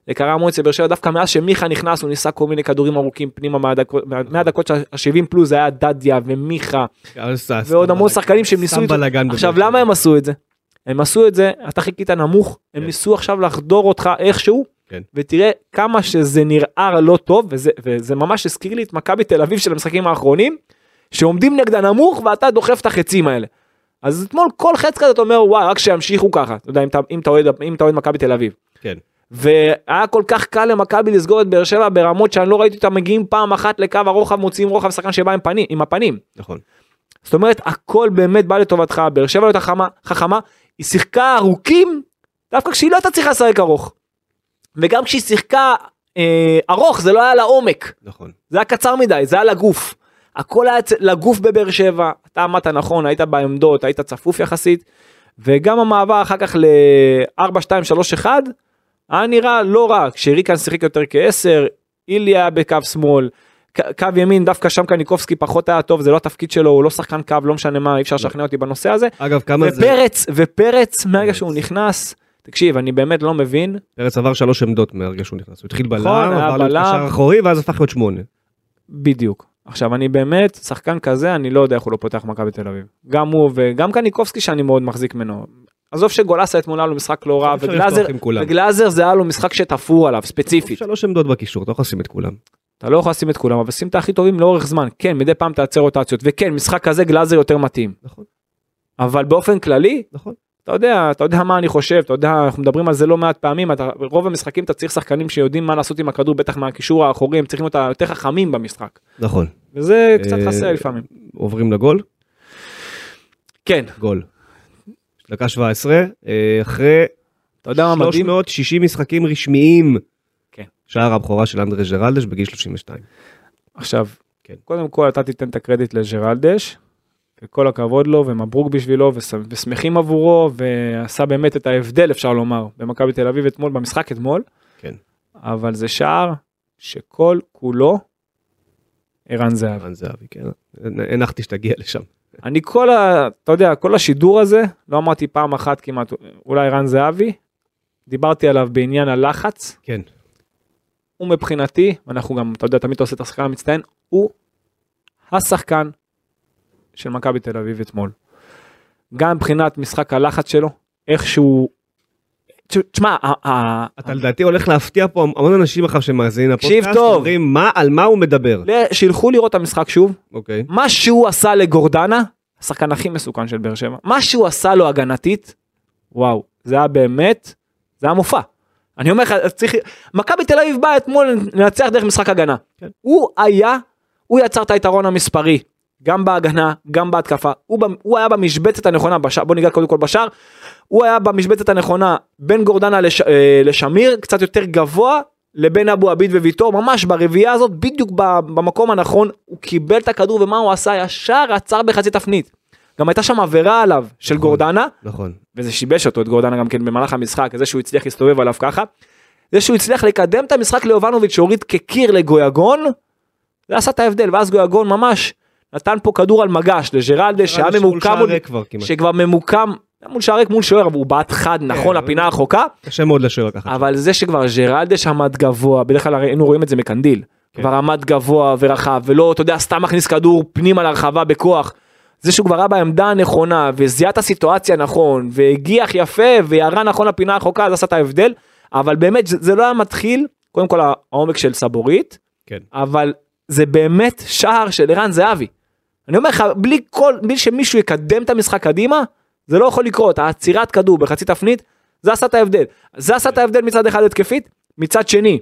זה קרה המון אצל באר שבע, דווקא מאז שמיכה נכנס, הוא ניסה כל מיני כדורים ארוכים פנימה, מהדקות ה-70 פלוס, זה היה דדיה ומיכה, ועוד המון שחקנים שהם ניסו את זה. עכשיו, למה הם עשו את זה? הם עשו את זה, אתה חיכית נמוך, הם ניסו עכשיו לחדור אותך איכשהו, ותראה כמה שזה נראה לא טוב, וזה ממש הזכיר לי את מכבי תל אביב של המשחקים האחרונים, שעומדים נגד הנמוך, ואתה דוחף את החצים האלה. אז אתמול כל חץ כזה אתה אומר, וואי, רק שימשיכו ככה, אתה יודע, אם אתה עובד מכבי תל אביב. כן. והיה כל כך קל למכבי לסגור את באר שבע ברמות, שאני לא ראיתי אותם מגיעים פעם אחת לקו הרוחב, מוציאים רוחב שחקן שבא עם הפנים. נכון. זאת אומרת, הכל באמת בא לטובתך, באר שבע הייתה חכמה, היא שיחקה ארוכים, דווקא כשהיא לא הייתה צריכה לשחק ארוך. וגם כשהיא שיחקה ארוך, זה לא היה לעומק. נכון. זה היה קצר מדי, זה היה לגוף. הכל היה לגוף בבאר שבע, אתה עמדת נכון, היית בעמדות, היית צפוף יחסית, וגם המעבר אחר כך ל-4-2-3-1, היה נראה לא רע, כשריקן שיחק יותר כ-10, אילי היה בקו שמאל, קו ימין, דווקא שם קניקובסקי פחות היה טוב, זה לא התפקיד שלו, הוא לא שחקן קו, לא משנה מה, אי אפשר לשכנע אותי בנושא הזה. אגב, כמה זה... ופרץ, מהרגע שהוא נכנס, תקשיב, אני באמת לא מבין. פרץ עבר 3 עמדות מהרגע שהוא נכנס, הוא התחיל בלם, עכשיו אני באמת, שחקן כזה, אני לא יודע איך הוא לא פותח מכבי תל אביב. גם הוא וגם קניקובסקי שאני מאוד מחזיק ממנו. עזוב שגולאסה אתמול היה לו משחק לא רע, וגלאזר זה היה לו משחק שתפור עליו, ספציפית. 3 עמדות בקישור, אתה לא יכול לשים את כולם. אתה לא יכול לשים את כולם, אבל שים את הכי טובים לאורך זמן. כן, מדי פעם תעצר רוטציות, וכן, משחק כזה גלאזר יותר מתאים. נכון. אבל באופן כללי, נכון. אתה יודע מה אני חושב, אתה יודע, אנחנו מדברים על זה לא מעט פעמים, רוב המשחקים אתה צריך שחקנים שיודעים מה לעשות עם הכדור, בטח מהקישור האחורי, הם צריכים אותה יותר חכמים במשחק. נכון. וזה קצת חסר לפעמים. עוברים לגול? כן. גול. דקה 17, אחרי 360 משחקים רשמיים, שער הבכורה של אנדרי ג'רלדש בגיל 32. עכשיו, קודם כל אתה תיתן את הקרדיט לג'רלדש, וכל הכבוד לו, ומברוק בשבילו, ושמחים עבורו, ועשה באמת את ההבדל, אפשר לומר, במכבי בתל אביב אתמול, במשחק אתמול, כן. אבל זה שער שכל כולו, ערן זהבי. ערן זהבי, כן. הנחתי שתגיע לשם. אני אתה יודע, כל השידור הזה, לא אמרתי פעם אחת כמעט, אולי ערן זהבי, דיברתי עליו בעניין הלחץ, כן. הוא מבחינתי, ואנחנו גם, אתה יודע, תמיד עושה את השחקן המצטיין, הוא השחקן, של מכבי תל אביב אתמול. גם מבחינת משחק הלחץ שלו, איכשהו... תשמע, אתה לדעתי הולך להפתיע פה המון אנשים אחר שמאזינים לפודקאסט, אומרים על מה הוא מדבר. שילכו לראות את המשחק שוב. מה שהוא עשה לגורדנה, השחקן הכי מסוכן של באר שבע, מה שהוא עשה לו הגנתית, וואו, זה היה באמת, זה היה מופע. אני אומר לך, מכבי תל אביב בא אתמול לנצח דרך משחק הגנה. הוא יצר את היתרון המספרי. גם בהגנה, גם בהתקפה, הוא היה במשבצת הנכונה, בוא ניגע קודם כל בשער, הוא היה במשבצת הנכונה, בין גורדנה לשמיר, קצת יותר גבוה, לבין אבו עביד וויתור, ממש ברביעה הזאת, בדיוק במקום הנכון, הוא קיבל את הכדור, ומה הוא עשה? ישר עצר בחצי תפנית, גם הייתה שם עבירה עליו, של גורדנה, וזה שיבש אותו, את גורדנה גם כן, במהלך המשחק, זה שהוא הצליח להסתובב עליו ככה, זה שהוא הצליח לקדם את המשחק ליובנוביץ' שהוריד כקיר לגויגון, זה עשה את ההבדל, ואז גויגון ממש נתן פה כדור על מגש, לג'רלדה, שהיה ממוקם, שכבר ממוקם, מול שערק, מול שוער, והוא בעת חד, נכון, לפינה החוקה. קשה מאוד לשוער ככה. אבל זה שכבר ג'רלדה שעמד גבוה, בדרך כלל היינו רואים את זה מקנדיל, כבר עמד גבוה ורחב, ולא, אתה יודע, סתם מכניס כדור פנימה לרחבה בכוח, זה שהוא כבר היה בעמדה הנכונה, וזיית הסיטואציה נכון, והגיח יפה, וירה נכון לפינה החוקה, אז עשה את ההבדל, אבל באמת, זה לא היה מתחיל, קודם כל, העומק של סבורית, אבל זה באמת שער של ערן זהבי. אני אומר לך, בלי שמישהו יקדם את המשחק קדימה, זה לא יכול לקרות, העצירת כדור בחצי תפנית, זה עשה את ההבדל. זה עשה את ההבדל מצד אחד התקפית, מצד שני.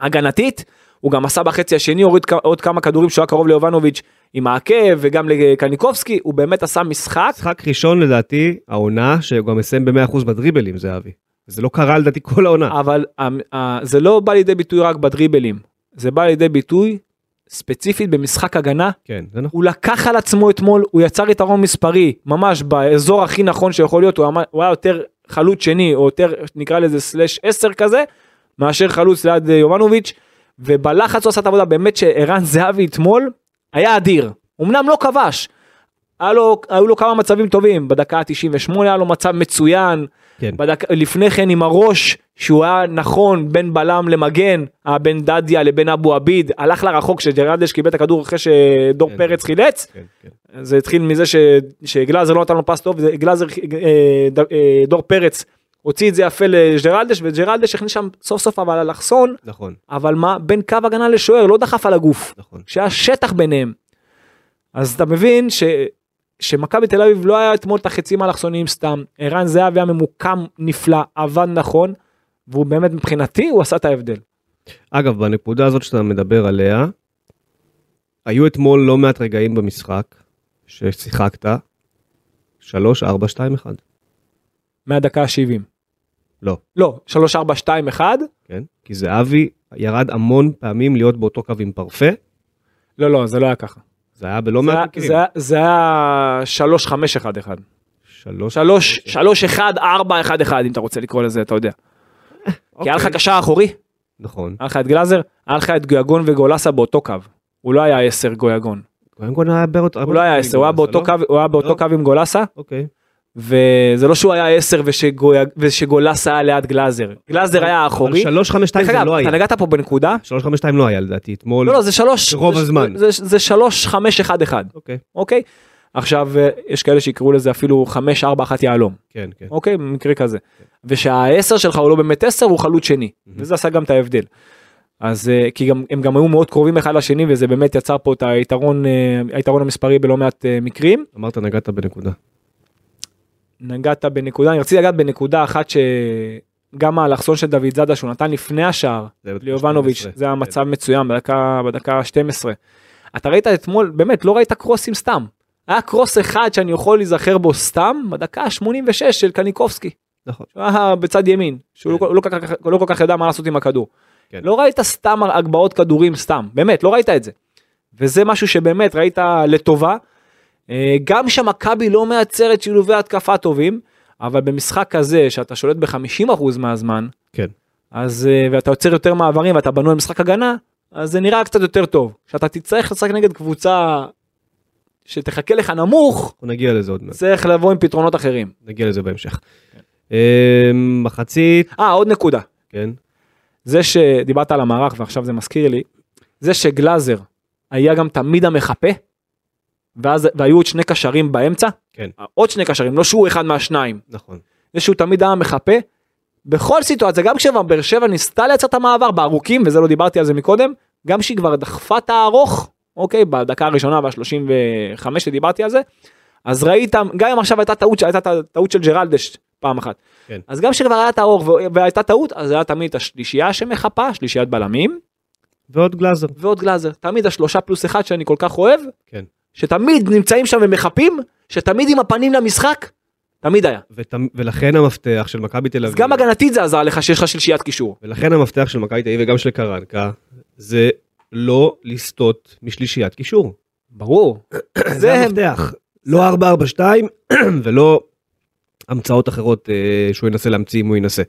הגנתית, הוא גם עשה בחצי השני, הוריד עוד כמה כדורים שהוא היה קרוב ליובנוביץ' עם העקב, וגם לקניקובסקי, הוא באמת עשה משחק. משחק ראשון לדעתי, העונה, שהוא גם מסיים ב-100% בדריבלים, זהבי. זה לא קרה לדעתי כל העונה. אבל זה לא בא לידי ביטוי רק בדריבלים. זה בא לידי ביטוי ספציפית במשחק הגנה, הוא לקח על עצמו אתמול, הוא יצר יתרון מספרי, ממש באזור הכי נכון שיכול להיות, הוא היה יותר חלוץ שני, או יותר נקרא לזה /10 כזה, מאשר חלוץ ליד יובנוביץ', ובלחץ הוא עשה את העבודה, באמת שערן זהבי אתמול, היה אדיר, אמנם לא כבש, היו לו כמה מצבים טובים, בדקה ה-98 היה לו מצב מצוין, לפני כן עם הראש שהוא היה נכון בין בלם למגן, בין דדיה לבין אבו עביד, הלך לרחוק שג'רלדש קיבל את הכדור אחרי שדור פרץ חילץ, זה התחיל מזה שגלאזר לא נתן לו פס טוב, דור פרץ הוציא את זה יפה לג'רלדש, וג'רלדש הכניס שם סוף סוף אבל על אלכסון, אבל מה? בין קו הגנה לשוער, לא דחף על הגוף, שהיה שטח ביניהם, אז אתה מבין שמכבי תל אביב לא היה אתמול את החצים האלכסוניים סתם, ערן זהבי היה ממוקם נפלא, עבד נכון, והוא באמת מבחינתי, הוא עשה את ההבדל. אגב, בנקודה הזאת שאתה מדבר עליה, היו אתמול לא מעט רגעים במשחק, ששיחקת, 3-4-2-1. מהדקה ה-70. לא, 3-4-2-1. כן, כי זהבי ירד המון פעמים להיות באותו קו עם פרפה. לא, זה לא היה ככה. זה היה בלא מהתקרים. זה היה 3-5-1-1. 3-1-4-1-1, אם אתה רוצה לקרוא לזה, אתה יודע. כי היה לך קשה אחורי. נכון. היה לך את גלאזר, היה לך את גויגון וגולסה באותו קו. הוא לא היה 10 גויגון. גויגון היה באותו קו. הוא לא היה 10, הוא היה באותו קו עם גולסה. אוקיי. וזה לא שהוא היה 10 ושגולסה היה ליד גלאזר. גלאזר היה אחורי. 352 זה לא היה. אתה נגעת פה בנקודה. 352 לא היה לדעתי, אתמול. לא, זה 3. רוב הזמן. זה 3511. אוקיי. עכשיו, יש כאלה שיקראו לזה אפילו 541 יעלום. כן. אוקיי, במקרה כזה. ושה-10 שלך הוא לא באמת 10, הוא חלוץ שני. וזה עשה גם את ההבדל. אז, כי הם גם היו מאוד קרובים אחד לשני, וזה באמת יצר פה את היתרון המספרי בלא מעט מקרים. אמרת, נגעת בנקודה. נגעת בנקודה, אני רציתי לגעת בנקודה אחת שגם האלכסון של דוד זדה שהוא נתן לפני השער ליובנוביץ', זה היה מצב מצוין בדקה ה-12. אתה ראית אתמול, באמת לא ראית קרוסים סתם, היה קרוס אחד שאני יכול להיזכר בו סתם, בדקה ה-86 של קניקובסקי, בצד ימין, שהוא לא כל כך ידע מה לעשות עם הכדור, לא ראית סתם הגבעות כדורים סתם, באמת לא ראית את זה, וזה משהו שבאמת ראית לטובה, גם שמכבי לא מייצרת שילובי התקפה טובים, אבל במשחק כזה שאתה שולט ב-50% מהזמן, כן. אז, ואתה יוצר יותר מעברים ואתה בנוי למשחק הגנה, אז זה נראה קצת יותר טוב. שאתה תצטרך לשחק נגד קבוצה שתחכה לך נמוך, נגיע לזה עוד מעט. צריך לבוא עם פתרונות אחרים. נגיע לזה בהמשך. כן. מחצית. עוד נקודה. כן. זה שדיברת על המערך ועכשיו זה מזכיר לי, זה שגלאזר היה גם תמיד המחפה, והיו עוד שני קשרים באמצע, כן. עוד שני קשרים, לא שהוא אחד מהשניים, נכון. זה שהוא תמיד היה מחפה, בכל סיטואציה, גם כשבר שבע ניסתה לייצר את המעבר בארוכים, וזה לא דיברתי על זה מקודם, גם שהיא כבר דחפה את הארוך, אוקיי, בדקה הראשונה, ב-35 שדיברתי על זה, אז ראית, גם אם עכשיו הייתה טעות של ג'רלדש פעם אחת, כן. אז גם שכבר היה את הארוך והייתה טעות, אז היה תמיד את השלישייה שמחפה, שלישיית בלמים, ועוד גלאזר, תמיד השלושה פלוס אחד שאני כל כך אוהב, כן. שתמיד נמצאים שם ומחפים, שתמיד עם הפנים למשחק, תמיד היה. ולכן המפתח של מכבי תל אביב... אז גם הגנתית זה עזר לך שיש לך שלישיית קישור. ולכן המפתח של מכבי תל אביב וגם של קראנקה, זה לא לסטות משלישיית קישור. ברור. זה המפתח. לא 442, ולא המצאות אחרות שהוא ינסה להמציא אם הוא ינסה.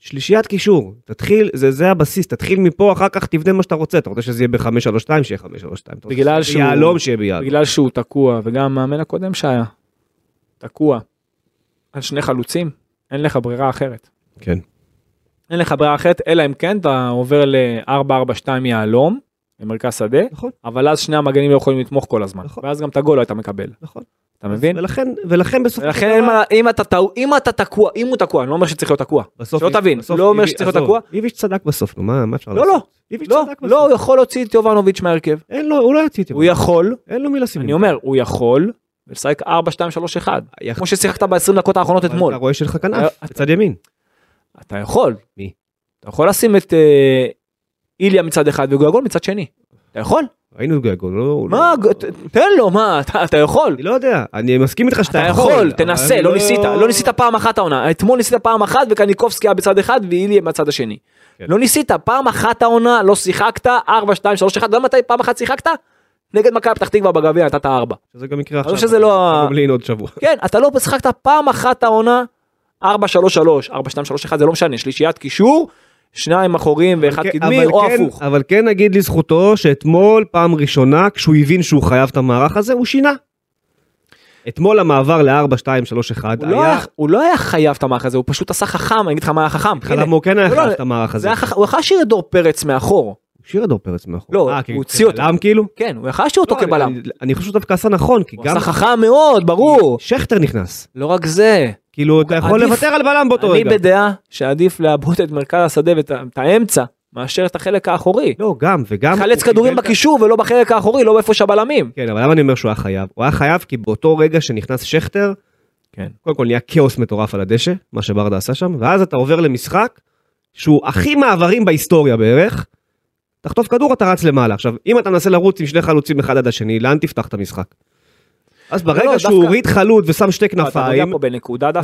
שלישיית קישור, תתחיל, זה הבסיס, תתחיל מפה, אחר כך תבנה מה שאתה רוצה, אתה רוצה שזה יהיה ב-532, שיהיה 532, בגלל שהוא תקוע, וגם מאמן הקודם שהיה, תקוע, על שני חלוצים, אין לך ברירה אחרת. כן. אין לך ברירה אחרת, אלא אם כן, אתה עובר ל-442 יעלום, במרכז שדה, אבל אז שני המגנים לא יכולים לתמוך כל הזמן, ואז גם את הגול לא היית מקבל. נכון. אתה מבין? ולכן בסוף... ולכן אם אתה תקוע, אם הוא תקוע, אני לא אומר שצריך להיות תקוע. שלא תבין, לא אומר שצריך להיות תקוע. איביץ' צדק בסוף, נו, מה אפשר לעשות? לא, הוא יכול להוציא את יובנוביץ' מהרכב. אין לו, הוא לא יוציא את יובנוביץ'. הוא יכול. אין לו מי לשים. אני אומר, הוא יכול, ולשחק 4-2-3-1. כמו ששיחקת ב-20 דקות האחרונות אתמול. אתה רואה שלך כנף, בצד ימין. אתה יכול. מי? אתה יכול לשים את אילי מצד אחד וגוארדיולה מצד שני. אתה יכול? ראינו את גגון, לא... מה? תן לו, מה? אתה יכול? אני לא יודע, אני מסכים איתך שאתה יכול. אתה יכול, תנסה, לא ניסית, לא ניסית פעם אחת העונה. אתמול ניסית פעם אחת, וקניקובסקי היה בצד אחד, ואילי בצד השני. לא ניסית, פעם אחת העונה, לא שיחקת, 4, 2, 3, 1, אתה יודע מתי פעם אחת שיחקת? נגד מכבי פתח תקווה בגביע, נתת 4. שזה גם יקרה עכשיו, אנחנו ממליאים עוד שבוע. כן, אתה לא שיחקת פעם אחת העונה, 4-3-3, 4-2-3-1, זה לא משנה, שלישיית קישור, 2 אחורים ואחד קדמי או הפוך. אבל כן נגיד לזכותו שאתמול פעם ראשונה, כשהוא הבין שהוא חייב את המערך הזה, הוא שינה. אתמול המעבר ל-4-2-3-1 היה... הוא לא היה חייב את המערך הזה, הוא פשוט עשה חכם, אני אגיד לך מה היה חכם. הוא כן היה חייב את המערך הזה. הוא אחר השאיר את דור פרץ מאחור. הוא השאיר את דור פרץ מאחור. לא, הוא הוציא אותו. כבלם כאילו? כן, הוא אחר השאיר אותו כבלם. אני חושב דווקא עשה נכון, כי גם... הוא עשה חכם מאוד, ברור. שכטר נכנס. לא רק זה. כאילו, אתה יכול לוותר על בלם באותו רגע. אני בדעה שעדיף להבוט את מרכז השדה ואת האמצע. מאשר את החלק האחורי. לא, גם, וגם... חלץ כדורים בקישור ולא בחלק האחורי, לא באיפה שהבלמים. כן, אבל למה אני אומר שהוא היה חייב? הוא היה חייב כי באותו רגע שנכנס שכטר, קודם כל נהיה כאוס מטורף על הדשא, מה שברדה עשה שם, ואז אתה עובר למשחק, שהוא הכי מעברים בהיסטוריה בערך, תחטוף כדור, אתה רץ למעלה. עכשיו, אם אתה מנסה לרוץ עם שני חלוצים אחד עד השני, לאן תפתח את המשחק? אז ברגע שהוא הוריד חלוץ ושם שתי כנפיים,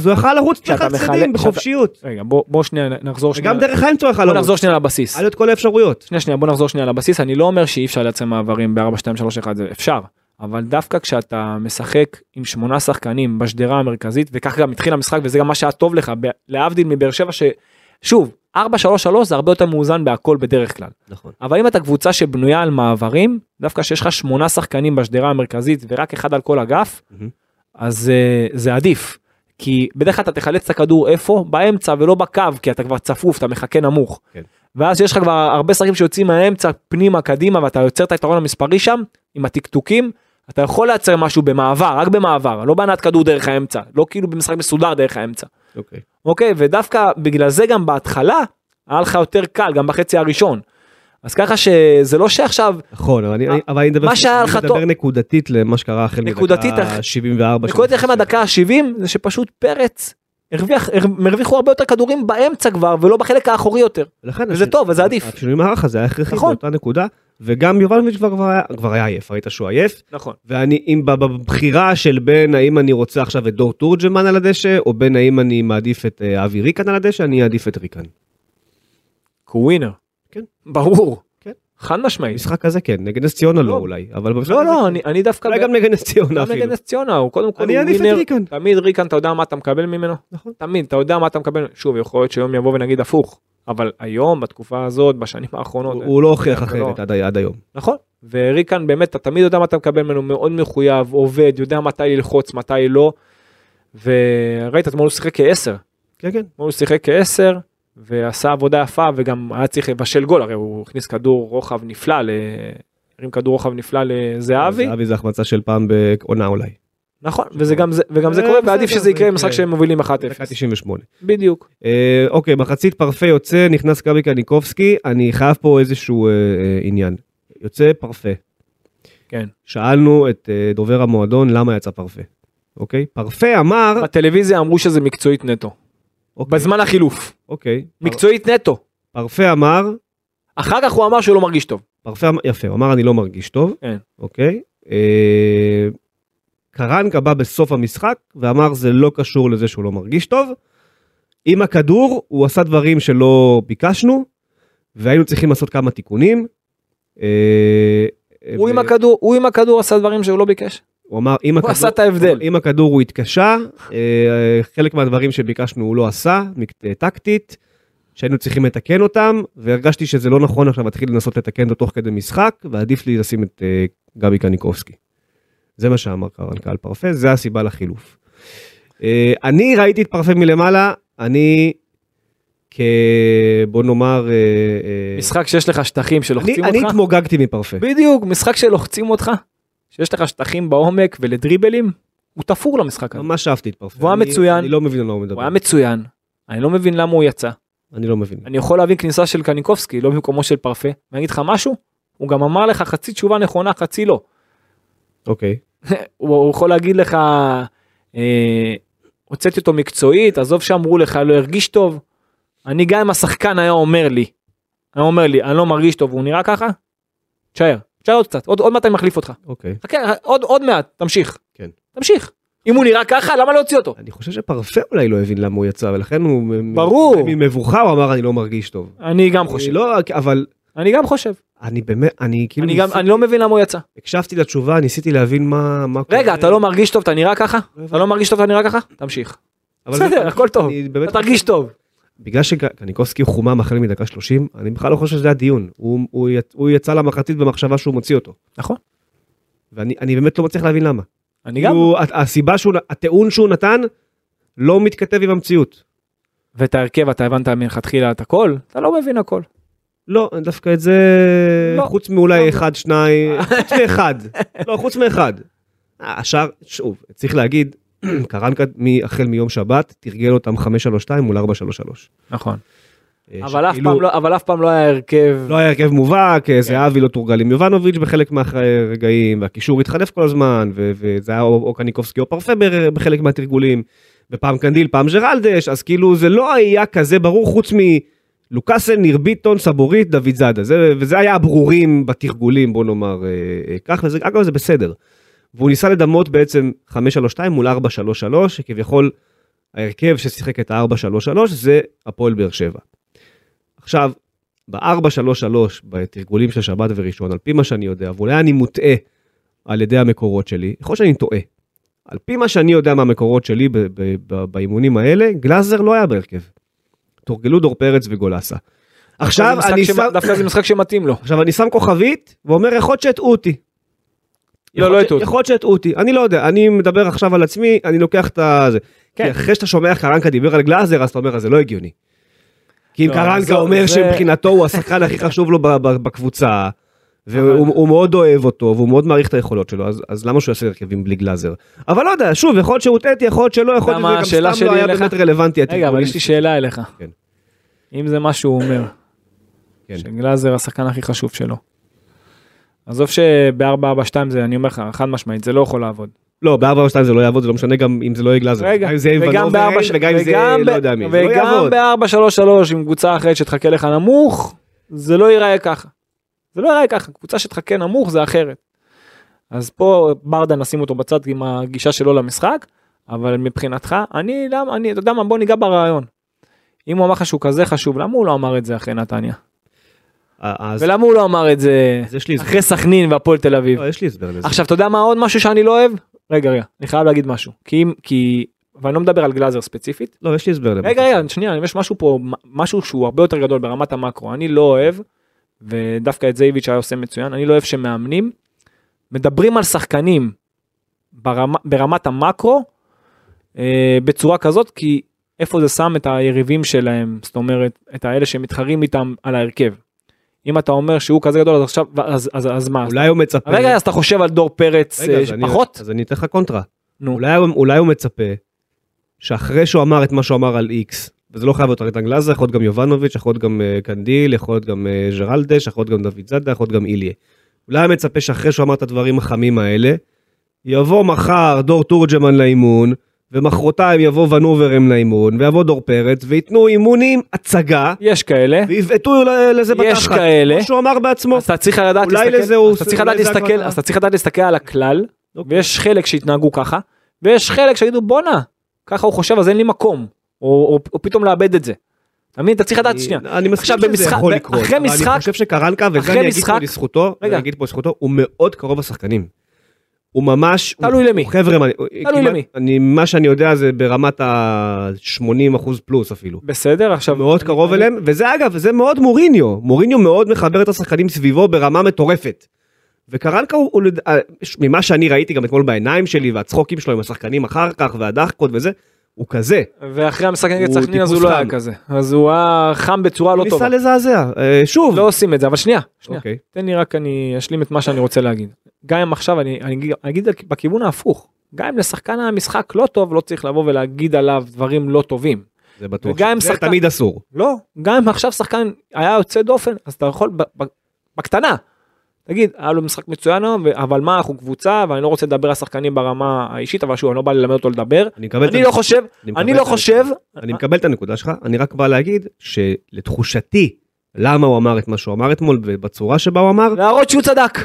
זה יוכל לרוץ תחת צדדים בחופשיות. רגע, בוא שנייה נחזור שנייה. וגם דרך האמצע יוכל לרוץ. בוא נחזור שנייה לבסיס. היה להיות כל האפשרויות. בוא נחזור שנייה לבסיס. אני לא אומר שאי אפשר לייצר מעברים ב-4-2-3-1, זה אפשר. אבל דווקא כשאתה משחק עם 8 שחקנים בשדרה המרכזית, וכך גם התחיל המשחק, וזה גם מה שהיה טוב לך, להבדיל מבאר שבע ששוב, 4-3-3 זה הרבה יותר מאוזן בהכל בדרך כלל. נכון. אבל אם אתה קבוצה שבנויה על מעברים, דווקא שיש לך 8 שחקנים בשדרה המרכזית, ורק אחד על כל אגף, אז זה עדיף. כי בדרך כלל אתה תחלץ את הכדור איפה? באמצע ולא בקו, כי אתה כבר צפוף, אתה מחכה נמוך. כן. ואז יש לך כבר הרבה שחקנים שיוצאים מהאמצע, פנימה, קדימה, ואתה יוצר את היתרון המספרי שם, עם התקתוקים, אתה יכול לייצר משהו במעבר, רק במעבר, לא בענת כדור דרך האמצע, לא כאילו במשחק מסודר דרך האמצע. אוקיי, ודווקא בגלל זה גם בהתחלה, היה לך יותר קל, גם בחצי הראשון. אז ככה שזה לא שעכשיו... נכון, אבל אני מדבר נקודתית למה שקרה החל מדקה ה-74. נקודתית החל מהדקה ה-70, זה שפשוט פרץ הרוויחו הרבה יותר כדורים באמצע כבר, ולא בחלק האחורי יותר. וזה טוב, וזה עדיף. השינוי מערך הזה היה הכרחי באותה נקודה, וגם יובנוביץ' כבר היה עייף, ראית שהוא עייף. נכון. ואני, אם בבחירה של בין האם אני רוצה עכשיו את דור תורג'מן על הדשא, או בין האם אני מעדיף את אבי ריקן על הדשא, אני אעדיף את ריקן. קווינר. כן. ברור. כן. חד משמעית. משחק הזה כן, נגד נס ציונה לא אולי, אבל... לא, לא, אני דווקא... אולי גם נגד נס ציונה אפילו. נגד נס ציונה, הוא קודם כל... אני אעדיף את ריקן. תמיד ריקן, אתה יודע מה אתה מקבל ממנו? נכון. תמיד, אתה יודע מה אתה מקבל. שוב, יכול להיות שיום יבוא ונגיד הפוך. אבל היום, בתקופה הזאת, בשנים האחרונות... הוא לא הוכיח אחרת עד היום. נכון. וריקן, באמת, אתה תמיד יודע מה אתה מקבל ממנו, מאוד מחויב, עובד, יודע מתי ללחוץ, מתי לא. וראית, אתמול הוא שיחק כ-10. כן, כן. הוא שיחק כ-10, ועשה עבודה יפה, וגם היה צריך לבשל גול. הרי הוא הכניס כדור רוחב נפלא, הרים כדור רוחב נפלא לזהבי. זהבי זה החמצה של פעם בעונה אולי. נכון, וגם זה קורה, ועדיף שזה יקרה משחק שהם מובילים 1-0. 98. בדיוק. אוקיי, מחצית פרפה יוצא, נכנס קבי קניקובסקי, אני חייב פה איזשהו עניין. יוצא פרפה. כן. שאלנו את דובר המועדון למה יצא פרפה. אוקיי? פרפה אמר... בטלוויזיה אמרו שזה מקצועית נטו. בזמן החילוף. אוקיי. מקצועית נטו. פרפה אמר... אחר כך הוא אמר שהוא לא מרגיש טוב. פרפה אמר, יפה, הוא אמר אני לא מרגיש טוב. כן. אוקיי. קראנקה בא בסוף המשחק, ואמר זה לא קשור לזה שהוא לא מרגיש טוב, עם הכדור הוא עשה דברים שלא ביקשנו, והיינו צריכים לעשות כמה תיקונים. הוא עם הכדור עשה דברים שהוא לא ביקש? הוא אמר, הוא עשה את ההבדל. עם הכדור הוא התקשה, חלק מהדברים שביקשנו הוא לא עשה, טקטית, שהיינו צריכים לתקן אותם, והרגשתי שזה לא נכון עכשיו להתחיל לנסות לתקן אותו תוך כדי משחק, ועדיף לי לשים את גבי קניקובסקי. זה מה שאמר קראנקה על פרפה, זה הסיבה לחילוף. אני ראיתי את פרפה מלמעלה, אני בוא נאמר... משחק שיש לך שטחים שלוחצים אותך? אני התמוגגתי מפרפה. בדיוק, משחק שלוחצים אותך, שיש לך שטחים בעומק ולדריבלים, הוא תפור למשחק הזה. ממש אהבתי את פרפה. והוא היה מצוין. אני לא מבין למה הוא מדבר. הוא היה מצוין. אני לא מבין למה הוא יצא. אני לא מבין. אני יכול להבין כניסה של קניקובסקי, לא במקומו של פרפה. אני אגיד לך משהו? הוא גם אמר לך חצי תשובה נכונה, חצי לא. אוקיי. הוא יכול להגיד לך, הוצאתי אותו מקצועית, עזוב שאמרו לך, לא הרגיש טוב, אני גם אם השחקן היה אומר לי, אני לא מרגיש טוב, והוא נראה ככה, תשאר עוד קצת, עוד מעט אני מחליף אותך. אוקיי. עוד מעט, תמשיך. כן. תמשיך. אם הוא נראה ככה, למה להוציא אותו? אני חושב שפרפה אולי לא הבין למה הוא יצא, ולכן הוא... ברור. מבוכה, הוא אמר, אני לא מרגיש טוב. אני גם חושב. אני גם חושב. אני לא מבין למה הוא יצא. הקשבתי לתשובה, ניסיתי להבין מה... רגע, אתה לא מרגיש טוב, אתה נראה ככה? אתה לא מרגיש טוב, אתה נראה ככה? תמשיך. בסדר, הכל טוב. אתה תרגיש טוב. בגלל שקניקובסקי חומה מחל מדקה 30, אני בכלל לא חושב שזה הדיון. הוא יצא למחצית במחשבה שהוא מוציא אותו. נכון. ואני באמת לא מצליח להבין למה. אני גם... הסיבה שהוא, הטיעון שהוא נתן, לא מתכתב עם המציאות. ואת ההרכב, אתה הבנת מלכתחילה את הכל? אתה לא מבין הכל. לא, דווקא את זה... חוץ מאולי אחד, שניים... חוץ מאחד. לא, חוץ מאחד. השאר, שוב, צריך להגיד, קראנקה החל מיום שבת, תרגל אותם 5-3-2 מול 4-3-3. נכון. אבל אף פעם לא היה הרכב... לא היה הרכב מובהק, זהבי לא תורגל עם יובנוביץ' בחלק מהרגעים, והקישור התחלף כל הזמן, וזה היה או קניקובסקי או פרפה בחלק מהתרגולים, ופעם קנדיל, פעם ג'רלדש, אז כאילו זה לא היה כזה ברור, חוץ מלוקאסל, ניר ביטון, סבורית, דוד זדה, וזה היה הברורים בתרגולים, בוא נאמר כך, אגב זה בסדר. והוא ניסה לדמות בעצם 5-3-2 מול 4-3-3, שכביכול ההרכב ששיחק את ה-4-3-3 זה הפועל באר שבע. עכשיו, ב-4-3-3, בתרגולים של שבת וראשון, על פי מה שאני יודע, ואולי אני מוטעה על ידי המקורות שלי, יכול שאני טועה, על פי מה שאני יודע מהמקורות שלי באימונים האלה, גלאזר לא היה בהרכב. תורגלו דור פרץ וגולסה. עכשיו אני שם... דווקא זה משחק שמתאים לו. עכשיו אני שם כוכבית, ואומר, יכול שתעו אותי. לא, לא הטעות. יכול שתעו אותי. אני לא יודע, אני מדבר עכשיו על עצמי, אני לוקח את זה. כי אחרי שאתה שומע קראנקה דיבר על גלאזר, אז אתה אומר, זה לא הגיוני. כי אם קראנקה אומר שמבחינתו הוא השחקן הכי חשוב לו בקבוצה, והוא מאוד אוהב אותו, והוא מאוד מעריך את היכולות שלו, אז למה שהוא יעשה הרכבים בלי גלאזר? אבל לא יודע, שוב, יכול שהוטעתי, יכול שלא, יכול שזה גם סתם לא היה באמת רלוונטי. רגע, אבל יש לי שאלה אליך. אם זה מה שהוא אומר, שגלאזר השחקן הכי חשוב שלו, עזוב שב-4-4-2 זה, אני אומר לך, חד משמעית, זה לא יכול לעבוד. לא, ב-4-4-2 זה לא יעבוד, זה לא משנה גם אם זה לא יהיה גלאזר. רגע, וגם ב-4-3-3 עם קבוצה אחרת שתחכה לך נמוך, זה לא ייראה ככה. זה לא ייראה ככה, קבוצה שתחכה נמוך זה אחרת. אז פה ברדה נשים אותו בצד עם הגישה שלו למשחק, אבל מבחינתך, אתה יודע מה, בוא ניגע ברעיון. אם הוא אמר לך שהוא כזה חשוב, למה הוא לא אמר את זה אחרי נתניה? ולמה הוא לא אמר את זה אחרי סכנין והפועל תל אביב? יש לי הסבר לזה. עכשיו, אתה יודע מה עוד משהו שאני לא אוהב? רגע, אני חייב להגיד משהו. ואני לא מדבר על גלאזר ספציפית. לא, יש לי הסבר לזה. רגע, שנייה, יש משהו פה, משהו שהוא הרבה יותר גדול ברמת המקרו. אני לא אוהב, ודווקא את זה איביץ' היה עושה מצוין, אני לא אוהב שמאמנים, מדברים על שחקנים ברמת המקרו, בצורה כזאת, כי איפה זה שם את היריבים שלהם, זאת אומרת, את האלה שמתחרים איתם על ההרכב. אם אתה אומר שהוא כזה גדול, אז עכשיו, אז מה? אולי הוא מצפה... רגע, אז אתה חושב על דור פרץ פחות? אז אני אתן לך קונטרה. אולי הוא מצפה, שאחרי שהוא אמר את מה שהוא אמר על איקס, וזה לא חייב להיות רק גלאזר, יכול להיות גם יובנוביץ', יכול להיות גם קנדיל, יכול להיות גם ג'רלדש, יכול להיות גם דוד זדה, יכול להיות גם אילי. אולי הוא מצפה שאחרי שהוא אמר את הדברים החמים האלה, יבוא מחר דור תורג'מן לאימון, ומחרותיים יבוא ונוברם לאימון, ויבוא דור פרץ, ויתנו אימונים הצגה. יש כאלה. ויבעטו לזה בתחת. יש כאלה. כמו שהוא אמר בעצמו. אז אתה צריך לדעת להסתכל על הכלל, ויש חלק שהתנהגו ככה, ויש חלק שיגידו בונה, ככה הוא חושב, אז אין לי מקום. או פתאום לאבד את זה. אמין, אתה צריך לדעת שנייה. אני מסכים שזה יכול לקרות. אחרי משחק. אני חושב שקראנקה, וזה אני אגיד פה לזכותו, הוא מאוד קרוב לשחקנים. הוא ממש... תלוי למי. חבר'ה, מה שאני יודע זה ברמת ה-80% פלוס אפילו. בסדר, עכשיו... מאוד קרוב אליהם, וזה אגב, זה מאוד מוריניו. מוריניו מאוד מחבר את השחקנים סביבו ברמה מטורפת. וקראנקה הוא... ממה שאני ראיתי גם אתמול בעיניים שלי, והצחוקים שלו עם השחקנים אחר כך, והדחקות וזה, הוא כזה. ואחרי המשחק נגד סכנין אז הוא לא היה כזה. אז הוא היה חם בצורה לא טובה. ניסה לזעזע. שוב. לא עושים את זה, אבל שנייה. תן לי רק אני אשלים את מה שאני רוצה להגיד. גם אם עכשיו אני אגיד בכיוון ההפוך. גם אם לשחקן המשחק לא טוב, לא צריך לבוא ולהגיד עליו דברים לא טובים. זה בטוח. זה תמיד אסור. לא. גם אם עכשיו שחקן היה יוצא דופן, אז אתה יכול בקטנה. תגיד, היה לו משחק מצוין, אבל מה, אנחנו קבוצה, ואני לא רוצה לדבר על שחקנים ברמה האישית, אבל שוב, אני לא בא ללמד אותו לדבר. אני לא חושב... אני מקבל את הנקודה שלך, אני רק בא להגיד, שלתחושתי, למה הוא אמר את מה שהוא אמר אתמול, בצורה שבה הוא אמר... להראות שהוא צדק.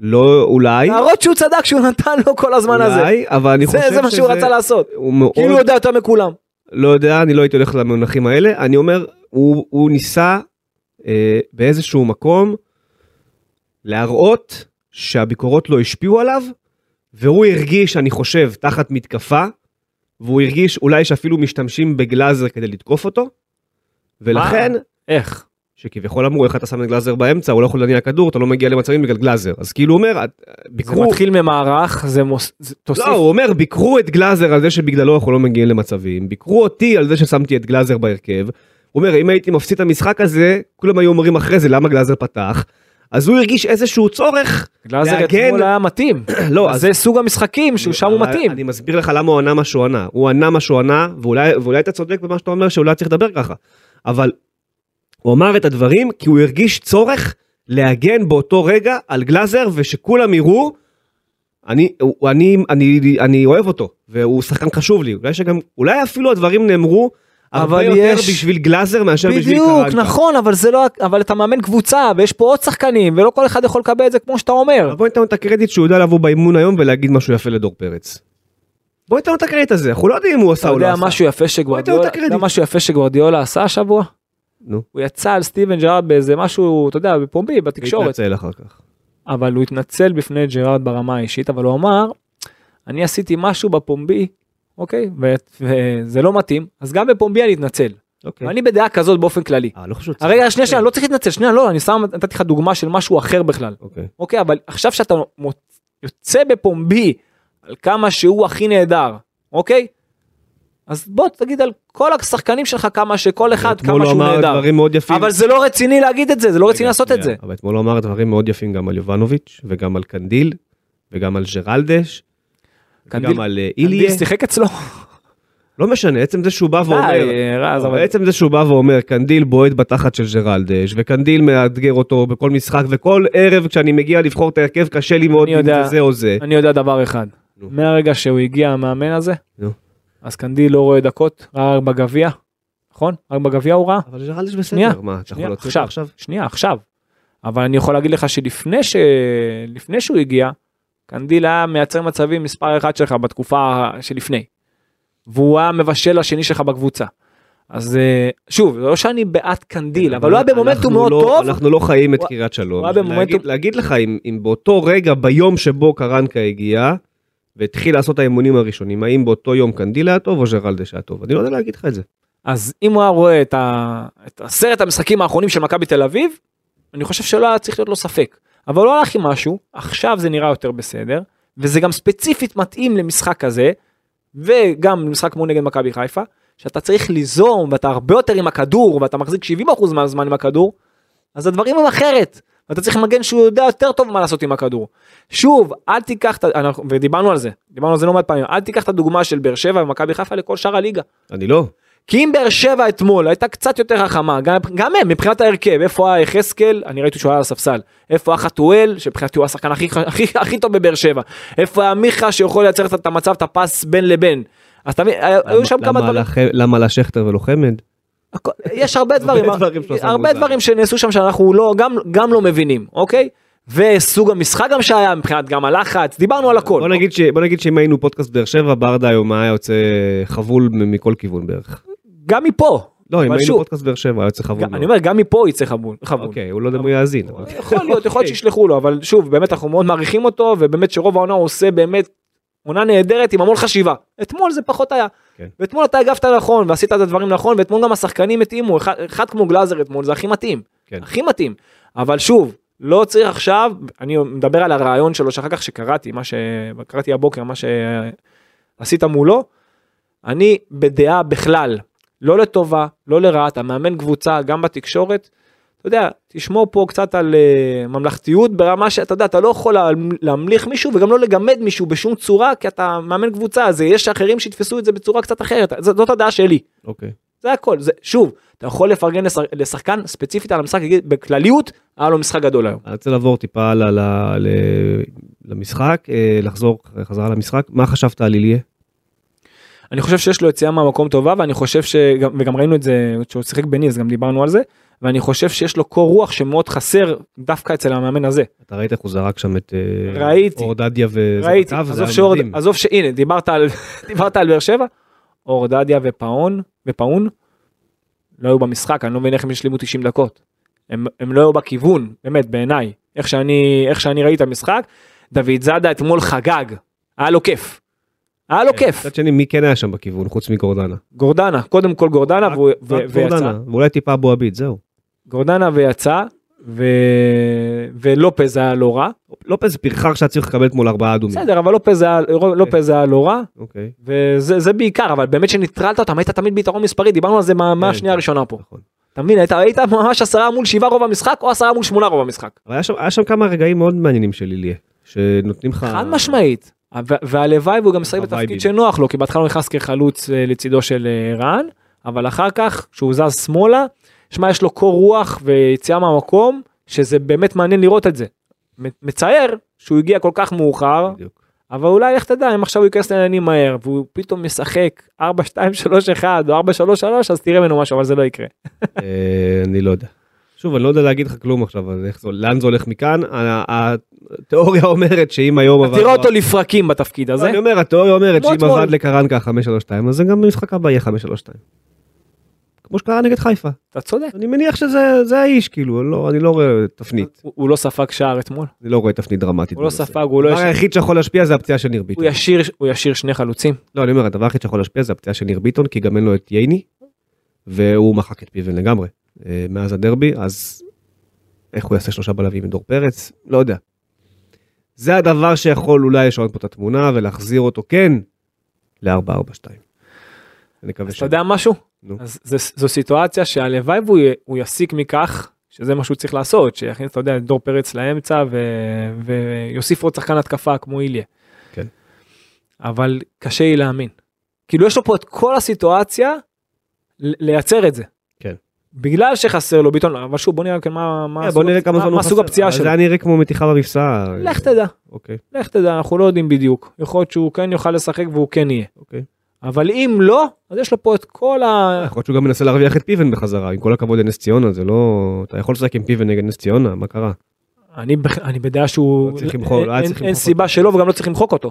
לא, אולי... להראות שהוא צדק, שהוא נתן לו כל הזמן הזה. אולי, אבל אני חושב שזה... זה מה שהוא רצה לעשות. כאילו הוא יודע יותר מכולם. לא יודע, אני לא הייתי הולך למונחים האלה. אני אומר, הוא ניסה באיזשהו מקום להראות שהביקורות לא השפיעו עליו, והוא הרגיש, אני חושב, תחת מתקפה, והוא הרגיש אולי שאפילו משתמשים בגלאזר כדי לתקוף אותו, ולכן... איך? שכביכול אמרו, איך אתה שם את גלאזר באמצע, הוא לא יכול להניע כדור, אתה לא מגיע למצבים בגלל גלאזר. אז כאילו הוא אומר, ביקרו... זה מתחיל ממערך, זה תוסיף... לא, הוא אומר, ביקרו את גלאזר על זה שבגללו אנחנו לא מגיעים למצבים, ביקרו אותי על זה ששמתי את גלאזר בהרכב, הוא אומר, אם הייתי מפסיד את המשחק הזה, כולם היו אומרים אחרי זה, למה גלאזר פתח? אז הוא הרגיש איזשהו צורך גלאזר אתמול היה מתאים. לא, אז זה סוג המשחקים ששם הוא מתאים. אני מסביר לך למה הוא ענה מה שהוא ענה. הוא ענה מה שהוא ענה, ואולי אתה צודק במה שאתה אומר, שאולי צריך לדבר ככה. אבל הוא אמר את הדברים, כי הוא הרגיש צורך להגן באותו רגע על גלאזר, ושכולם יראו, אני אוהב אותו, והוא שחקן חשוב לי. אולי אפילו הדברים נאמרו, אבל יותר בשביל גלאזר מאשר בשביל קראנקה. בדיוק, נכון, אבל זה לא, אבל אתה מאמן קבוצה, ויש פה עוד שחקנים, ולא כל אחד יכול לקבל את זה כמו שאתה אומר. בוא ניתן את הקרדיט שהוא יודע לבוא באימון היום ולהגיד משהו יפה לדור פרץ. בוא ניתן את הקרדיט הזה, אנחנו לא יודעים אם הוא עשה או לא עשה. אתה יודע משהו יפה שגוארדיולה עשה השבוע? נו. הוא יצא על סטיבן ג'רארד באיזה משהו, אתה יודע, בפומבי, בתקשורת. התנצל אחר כך. אבל הוא התנצל בפני ג'רארד ברמה האישית, אבל הוא אמר, אני עשיתי משהו בפומבי, אוקיי, וזה לא מתאים, אז גם בפומבי אני אתנצל. ואני בדעה כזאת באופן כללי. הרגע, שנייה, אני לא צריך להתנצל, שנייה, לא, אני נתתי לך דוגמה של משהו אחר בכלל. אוקיי, אבל עכשיו שאתה יוצא בפומבי על כמה שהוא הכי נהדר, אוקיי? אז בוא תגיד על כל השחקנים שלך כמה שכל אחד, כמה שהוא נהדר. אבל זה לא רציני להגיד את זה, זה לא רציני לעשות את זה. אבל אתמול הוא אמר דברים מאוד יפים גם על יובנוביץ' וגם על קנדיל וגם על ג'רלדש. גם על אילי שיחק אצלו. לא משנה, עצם זה שהוא בא ואומר, קנדיל בועט בתחת של ג'רלדש, וקנדיל מאתגר אותו בכל משחק, וכל ערב כשאני מגיע לבחור את ההרכב, קשה לי מאוד אם זה או זה. אני יודע דבר אחד, מהרגע שהוא הגיע המאמן הזה, אז קנדיל לא רואה דקות, ראה רק בגביע, נכון? רק בגביע הוא ראה. אבל ג'רלדש בסדר, מה? שנייה, עכשיו. אבל אני יכול להגיד לך שלפני שהוא הגיע, קנדיל היה מייצר מצבים מספר אחד שלך בתקופה שלפני, והוא היה מבשל השני שלך בקבוצה. אז שוב, לא שאני בעד קנדיל, אבל הוא היה במומנטום מאוד טוב. אנחנו לא חיים את קריית שלום. להגיד לך, אם באותו רגע, ביום שבו קראנקה הגיע, והתחיל לעשות האימונים הראשונים, האם באותו יום קנדיל היה טוב או ג'רלדש היה טוב? אני לא יודע להגיד לך את זה. אז אם הוא היה רואה את הסרט המשחקים האחרונים של מכבי תל אביב, אני חושב שלא היה צריך להיות לו ספק. אבל לא הלך עם משהו, עכשיו זה נראה יותר בסדר, וזה גם ספציפית מתאים למשחק הזה, וגם למשחק כמו נגד מכבי חיפה, שאתה צריך ליזום, ואתה הרבה יותר עם הכדור, ואתה מחזיק 70% מהזמן עם הכדור, אז הדברים הם אחרת, ואתה צריך מגן שהוא יודע יותר טוב מה לעשות עם הכדור. שוב, אל תיקח, ודיברנו על זה, לא מעט פעמים, אל תיקח את הדוגמה של באר שבע ומכבי חיפה לכל שאר הליגה. אני לא. כי אם באר שבע אתמול הייתה קצת יותר חכמה, גם הם, מבחינת ההרכב, איפה היה חסקל, אני ראיתי שהוא היה על הספסל, איפה היה חתואל, שבחינתי הוא השחקן הכי טוב בבאר שבע, איפה היה מיכה שיכול לייצר את המצב, את הפס בין לבין, אז תמיד, היו שם כמה דברים. למה לשכתר ולא חמד? יש הרבה דברים, שנעשו שם שאנחנו גם לא מבינים, אוקיי? וסוג המשחק גם שהיה, מבחינת גם הלחץ, דיברנו על הכל. בוא נגיד שאם היינו פודקאסט באר שבע, ברדה היום היה יוצא חבול מכל כיוון בערך. גם מפה. לא, אם היינו פודקאסט באר שבע, היה יוצא חבול. אני אומר, גם מפה יצא חבול. אוקיי, הוא לא יודע מה יאזין. יכול להיות שישלחו לו, אבל שוב, באמת אנחנו מאוד מעריכים אותו, ובאמת שרוב העונה הוא עושה באמת עונה נהדרת עם המון חשיבה. אתמול זה פחות היה. ואתמול אתה הגבת נכון, ועשית את הדברים נכון, ואתמול גם השחקנים התאימו. אחד כמו גלאזר אתמול, זה הכי מתאים. הכי מתאים. אבל שוב, לא צריך עכשיו, אני מדבר על הרעיון שלו, שאחר כך שקראתי, קראתי הבוקר, מה שעשית מולו, אני בדעה בכלל, לא לטובה, לא לרעה, אתה מאמן קבוצה, גם בתקשורת, אתה יודע, תשמור פה קצת על ממלכתיות, ברמה שאתה יודע, אתה לא יכול להמליך מישהו, וגם לא לגמד מישהו בשום צורה, כי אתה מאמן קבוצה, אז יש אחרים שיתפסו את זה בצורה קצת אחרת, זאת הדעה שלי. אוקיי. זה הכל, שוב, אתה יכול לפרגן לשחקן ספציפית על המשחק, בכלליות, היה לו משחק גדול היום. אני רוצה לעבור טיפה למשחק, לחזור חזרה למשחק, מה חשבת על איליה? אני חושב שיש לו יציאה מהמקום טובה, ואני חושב וגם ראינו את זה, שהוא שיחק בני, אז גם דיברנו על זה, ואני חושב שיש לו קור רוח שמאוד חסר, דווקא אצל המאמן הזה. אתה ראית איך הוא זרק שם את אורדדיה וזרקב, זה היה מדהים. עזוב שהנה, דיברת על באר שבע, אורדדיה ופאון, לא היו במשחק, אני לא מבין איך הם ישלימו 90 דקות. הם לא היו בכיוון, באמת, בעיניי. איך שאני ראיתי את המשחק, דוד זדה אתמול חגג. היה לו כיף. קצת שני, מי כן היה שם בכיוון, חוץ מגורדנה? גורדנה, קודם כל גורדנה, והוא יצא. ואולי טיפה בועבית, זהו. גורדנה ויצא, ולופז היה לא רע. לופז פרחר שאת צריך לקבל כמו לארבעה אדומים. בסדר, אבל לופז היה לא רע, וזה בעיקר, אבל באמת שנטרלת אותם, היית תמיד ביתרון מספרי, דיברנו על זה מהשנייה הראשונה פה. אתה מבין, היית ממש 10 מול 7 רוב המשחק, או 10 מול 8 רוב המשחק. אבל היה שם כמה רגעים מאוד מעניינים של אילי, שנותנים לך... חד משמעית. והלוואי, והוא גם שחק בתפקיד שנוח לו, כי בהתחלה הוא נכנס כחלוץ לצידו של רן, אבל אחר כך, שהוא זז שמאלה, שמה יש לו קור רוח ויציאה מהמקום, שזה באמת מעניין לראות את זה. מצייר שהוא הגיע כל כך מאוחר, בדיוק. אבל אולי איך תדע, אם עכשיו הוא ייכנס לעניינים מהר, והוא פתאום משחק 4-2-3-1 או 4-3-3, אז תראה ממנו משהו, אבל זה לא יקרה. אני לא יודע. שוב, אני לא יודע להגיד לך כלום עכשיו, לאן זה הולך מכאן, התיאוריה אומרת שאם היום... תראה אותו לפרקים בתפקיד הזה. אני אומר, התיאוריה אומרת שאם עבד לקרנקה 5-3-2, אז זה גם משחק הבא יהיה 5-3-2. כמו שקרה נגד חיפה. אתה צודק. אני מניח שזה האיש, כאילו, אני לא רואה תפנית. הוא לא ספג שער אתמול? אני לא רואה תפנית דרמטית. הוא לא ספג, הוא לא... הדבר היחיד שיכול להשפיע זה הפציעה של ניר ביטון. הוא ישיר 2 חלוצים? לא, אני אומר, הדבר היחיד שיכול להשפיע זה הפציעה של ניר ביטון, כי גם אין לו את ייני, והוא מחק את פיוון לגמרי. מאז הדרבי, אז איך הוא יעשה 3 בלבים עם דור פרץ? לא יודע. זה הדבר שיכול אולי לשנות פה את התמונה ולהחזיר אותו, כן, ל-4-4-2. אז אתה יודע משהו? אז זו סיטואציה שהלוואי הוא יסיק מכך, שזה מה שהוא צריך לעשות, שיכניס, אתה יודע, דור פרץ לאמצע, ויוסיף עוד שחקן התקפה כמו איליה. כן. אבל קשה לי להאמין. כאילו יש לו פה את כל הסיטואציה, לייצר את זה. כן. בגלל שחסר לו ביטון, אבל שוב, בוא נראה כן מה סוג הפציעה שלו. זה נראה כמו מתיחה במפסע. לך תדע. אוקיי. לך תדע, אנחנו לא יודעים בדיוק. יכול להיות שהוא כן יוכל לשחק והוא כן יהיה. אוקיי. אבל אם לא, אז יש לו פה את כל ה... יכול להיות שהוא גם מנסה להרוויח את פיוון בחזרה, עם כל הכבוד לנס ציונה, זה לא... אתה יכול לשחק עם פיוון נגד נס ציונה, מה קרה? אני בדעה שהוא... אין סיבה שלו, וגם לא צריך למחוק אותו.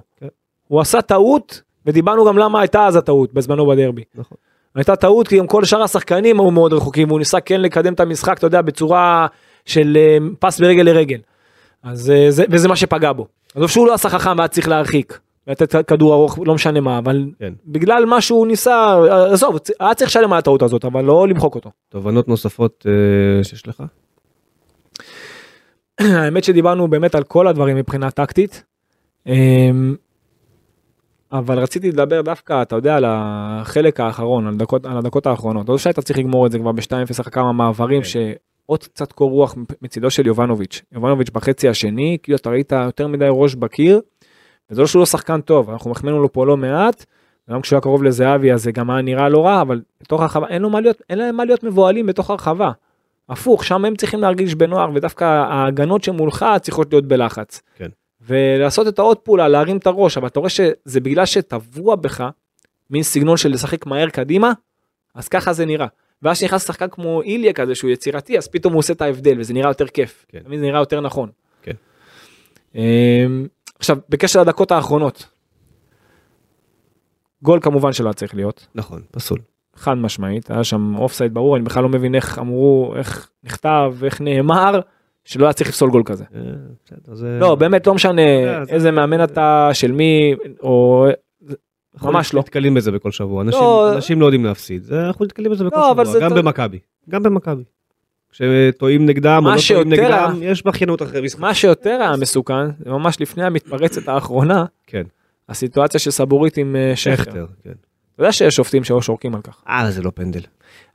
הוא עשה טעות, ודיברנו גם למה הייתה אז הטעות, בזמנו בדרבי. נכון. הייתה טעות, כי עם כל שאר השחקנים הוא מאוד רחוקים, והוא ניסה כן לקדם את המשחק, אתה יודע, בצורה של פס ברגל לרגל. וזה מה שפגע בו. אז שהוא לא עשה חכם, ואז צריך להרחיק. לתת כדור ארוך, לא משנה מה, אבל בגלל מה שהוא ניסה, עזוב, היה צריך שלם על הטעות הזאת, אבל לא למחוק אותו. תובנות נוספות שיש לך? האמת שדיברנו באמת על כל הדברים מבחינה טקטית, אבל רציתי לדבר דווקא, אתה יודע, על החלק האחרון, על הדקות האחרונות, לא שהיית צריך לגמור את זה כבר ב-2-0, כמה מעברים שעוד קצת קור רוח מצידו של יובנוביץ'. יובנוביץ' בחצי השני, כאילו אתה ראית יותר מדי ראש בקיר, וזה לא שהוא לא שחקן טוב, אנחנו מחמנו לו פה לא מעט, גם כשהוא היה קרוב לזהבי, אז זה גם היה נראה לא רע, אבל בתוך הרחבה, אין להם מה להיות מבועלים בתוך הרחבה. הפוך, שם הם צריכים להרגיש בנוער, ודווקא ההגנות שמולך צריכות להיות בלחץ. כן. ולעשות את העוד פעולה, להרים את הראש, אבל אתה רואה שזה בגלל שטבוע בך, מין סגנון של לשחק מהר קדימה, אז ככה זה נראה. ואז שנכנס שחקן כמו איליה כזה, שהוא יצירתי, אז פתאום הוא עושה את ההבדל, וזה נראה יותר כיף. כן. זה נראה יותר נכון. כן. עכשיו, בקשר לדקות האחרונות, גול כמובן שלא צריך להיות. נכון, פסול. חד משמעית, היה שם אופסייד ברור, אני בכלל לא מבין איך אמרו, איך נכתב, איך נאמר, שלא היה צריך לפסול גול כזה. לא, באמת לא משנה איזה מאמן אתה, של מי, או... ממש לא. אנחנו נתקלים בזה בכל שבוע, אנשים לא יודעים להפסיד, אנחנו נתקלים בזה בכל שבוע, גם במכבי, גם במכבי. כשטועים נגדם או לא טועים נגדם, יש בחיינות אחרי משחק. מה שיותר המסוכן, זה ממש לפני המתפרצת האחרונה, הסיטואציה שסבורית עם שכתר. אתה יודע שיש שופטים שורקים על כך. זה לא פנדל.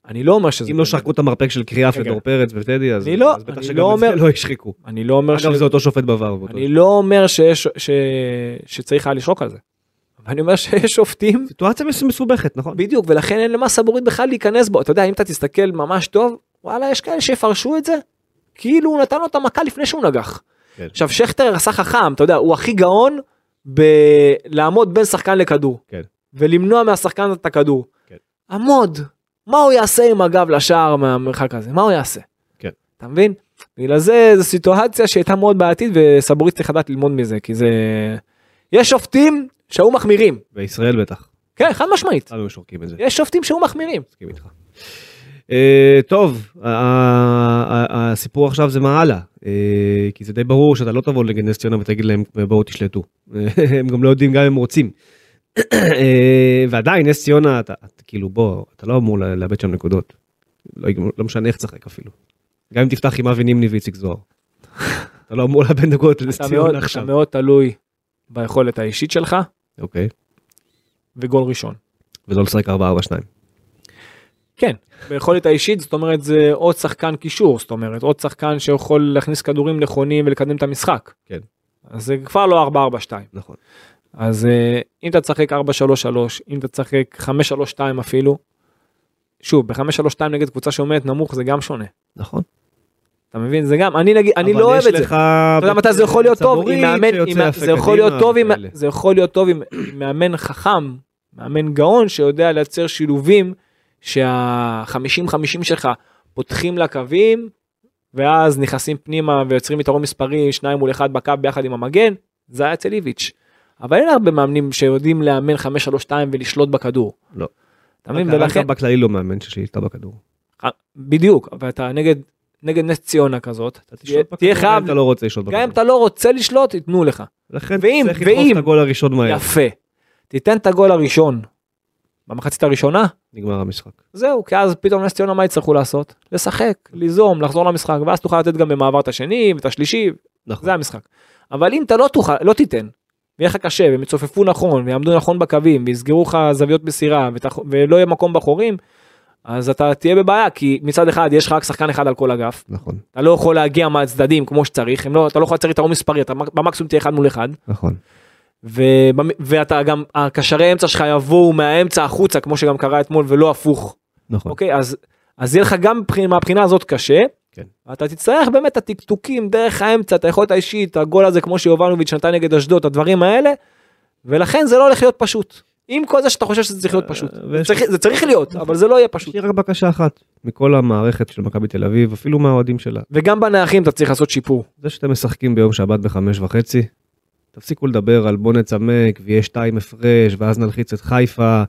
אני לא אומר שזה... אם לא שחקו את המרפק של קריאף לדור פרץ ותדי, אז בטח שגם את זה לא ישחקו. אגב, זה אותו שופט בעבר. אני לא אומר שצריך היה לשרוק על זה. אני אומר שיש שופטים... סיטואציה מסובכת, נכון? בדיוק, ולכן אין למה סבורית בכלל להיכנס בו. אתה יודע, אם אתה תסתכל ממש טוב, וואלה, יש כאלה שיפרשו את זה, כאילו הוא נתן לו את המכה לפני שהוא נגח. עכשיו, שכתר עשה חכם, אתה יודע, הוא הכי גאון בלעמוד בין שחקן לכדור, ולמנוע מהשחקן את הכדור. עמוד, מה הוא יעשה עם הגב לשער מהמרחק הזה? מה הוא יעשה? אתה מבין? בגלל זה, זו סיטואציה שהייתה מאוד בעתיד, וסבורית צריך לדעת ללמוד מזה, כי זה... יש שופטים שהוא מחמירים. בישראל בטח. כן, חד משמעית. יש שופטים שהוא מחמירים. טוב, הסיפור עכשיו זה מה הלאה, כי זה די ברור שאתה לא תבוא לגנס ציונה ותגיד להם בואו תשלטו, הם גם לא יודעים גם אם רוצים, ועדיין נס ציונה, כאילו בוא, אתה לא אמור לאבד שם נקודות, לא משנה איך צחק אפילו. גם אם תפתח עם אבי נימני ויציק זוהר. אתה לא אמור לבן דקות לנס ציונה עכשיו. אתה מאוד תלוי ביכולת האישית שלך. אוקיי. וגול ראשון. ולא לשחק 4-4-2. כן, ביכולת האישית, זאת אומרת, זה עוד שחקן קישור, זאת אומרת, עוד שחקן שיכול להכניס כדורים נכונים ולקדם את המשחק. כן. אז זה כבר לא 4-4-2. נכון. אז אם אתה תשחק 4-3-3, אם אתה תשחק 5-3-2 אפילו, שוב, ב-5-3-2 נגד קבוצה שעומדת נמוך, זה גם שונה. נכון. אתה מבין? זה גם, אני לא אוהב את זה. אתה יודע מתי זה יכול להיות טוב, זה יכול להיות טוב עם מאמן חכם, מאמן גאון, שיודע לייצר שילובים, שה-50-50 שלך פותחים לקווים, ואז נכנסים פנימה ויוצרים יתרון מספרי, 2-1 בקו ביחד עם המגן, זה היה אצל איביץ'. אבל אין הרבה מאמנים שיודעים לאמן 5-3-2 ולשלוט בכדור. לא. קראנקה בכללי לא מאמן ששליטה בכדור. בדיוק, ואתה נגד נס ציונה כזאת, תהיה חייב, גם אם אתה לא רוצה לשלוט, ייתנו לך. לכן צריך לתפוס את הגול הראשון מהר. יפה. תיתן את הגול הראשון, במחצית הראשונה, נגמר המשחק. זהו, כי אז פתאום נס ציונה מה יצטרכו לעשות? לשחק, ליזום, לחזור למשחק, ואז תוכל לתת גם במעבר את השני, ואת השלישי, זה המשחק. אבל אם אתה לא תיתן, ויהיה לך קשה, והם יצופפו נכון, ויעמדו נכון בקווים, ויסגרו לך זוויות בסירה, ולא יהיה מקום בחורים, אז אתה תהיה בבעיה, כי מצד אחד יש לך רק שחקן אחד על כל אגף, נכון. אתה לא יכול להגיע מהצדדים כמו שצריך, אתה לא יכול לצריך יתרון מספרי, אתה במקסימום תהיה אחד מול אחד, נכון. ואתה גם, הקשרי אמצע שלך יבואו מהאמצע החוצה, כמו שגם קרה אתמול, ולא הפוך. נכון. אוקיי, אז יהיה לך גם מהבחינה הזאת קשה, אתה תצטרך באמת את הטקטוקים דרך האמצע, את היכולת האישית, הגול הזה כמו שיובנוביץ' נתן נגד אשדוד, הדברים האלה, ולכן זה לא הולך להיות פשוט. עם כל זה שאתה חושב שזה צריך להיות פשוט. זה צריך להיות, אבל זה לא יהיה פשוט. יש לי רק בקשה אחת, מכל המערכת של מכבי תל אביב, אפילו מהאוהדים שלה. וגם בנאחים אתה צריך לעשות שיפור. זה שאתם משחקים ביום שבת ב-5:30, תפסיקו לדבר על בוא נצמק, ויש 2 הפרש, ואז נלחיץ את חיפה,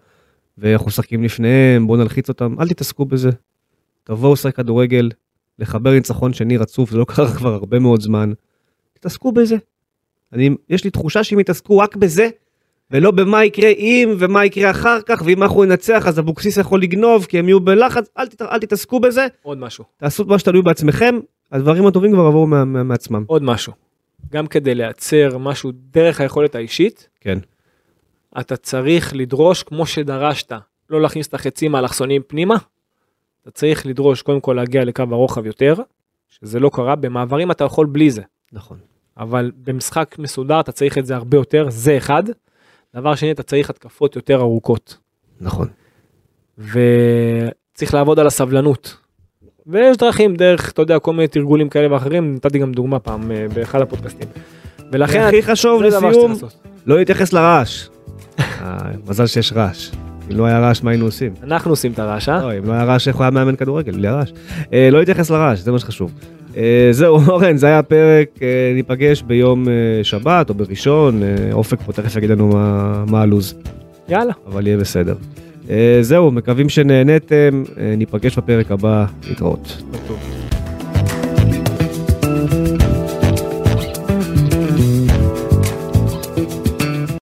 ואנחנו משחקים לפניהם, בוא נלחיץ אותם. אל תתעסקו בזה. תבואו לשחק כדורגל, לחבר ניצחון שני רצוף, זה לא קרה כבר הרבה מאוד זמן. תתעסקו בזה. יש לי תחושה שאם יתעסקו רק בזה, ולא במה יקרה אם, ומה יקרה אחר כך, ואם אנחנו ננצח, אז אבוקסיס יכול לגנוב, כי הם יהיו בלחץ, אל תתעסקו בזה. עוד משהו. תעשו מה שתלוי בעצמכם, הדברים הטובים כבר עברו מעצמם. עוד משהו. גם כדי לייצר משהו דרך היכולת האישית, כן. אתה צריך לדרוש, כמו שדרשת, לא להכניס את החצים האלכסוניים פנימה, אתה צריך לדרוש קודם כל להגיע לקו הרוחב יותר, שזה לא קרה, במעברים אתה יכול בלי זה. נכון. אבל במשחק מסודר אתה צריך את זה הרבה יותר, זה אחד. דבר שני, אתה צריך התקפות יותר ארוכות. נכון. וצריך לעבוד על הסבלנות. ויש דרכים דרך, אתה יודע, כל מיני תרגולים כאלה ואחרים, נתתי גם דוגמה פעם באחד הפודקאסטים. ולכן... הכי חשוב לסיום, לא להתייחס לרעש. מזל שיש רעש. אם לא היה רעש, מה היינו עושים? אנחנו עושים את הרעש, אה? לא, אם לא היה רעש, איך הוא היה מאמן כדורגל? בלי הרעש. לא להתייחס לרעש, זה מה שחשוב. זהו, אורן, זה היה הפרק, ניפגש ביום שבת או בראשון, אופק פה תכף יגיד לנו מה הלוז. יאללה. אבל יהיה בסדר. זהו, מקווים שנהנתם, ניפגש בפרק הבא, להתראות.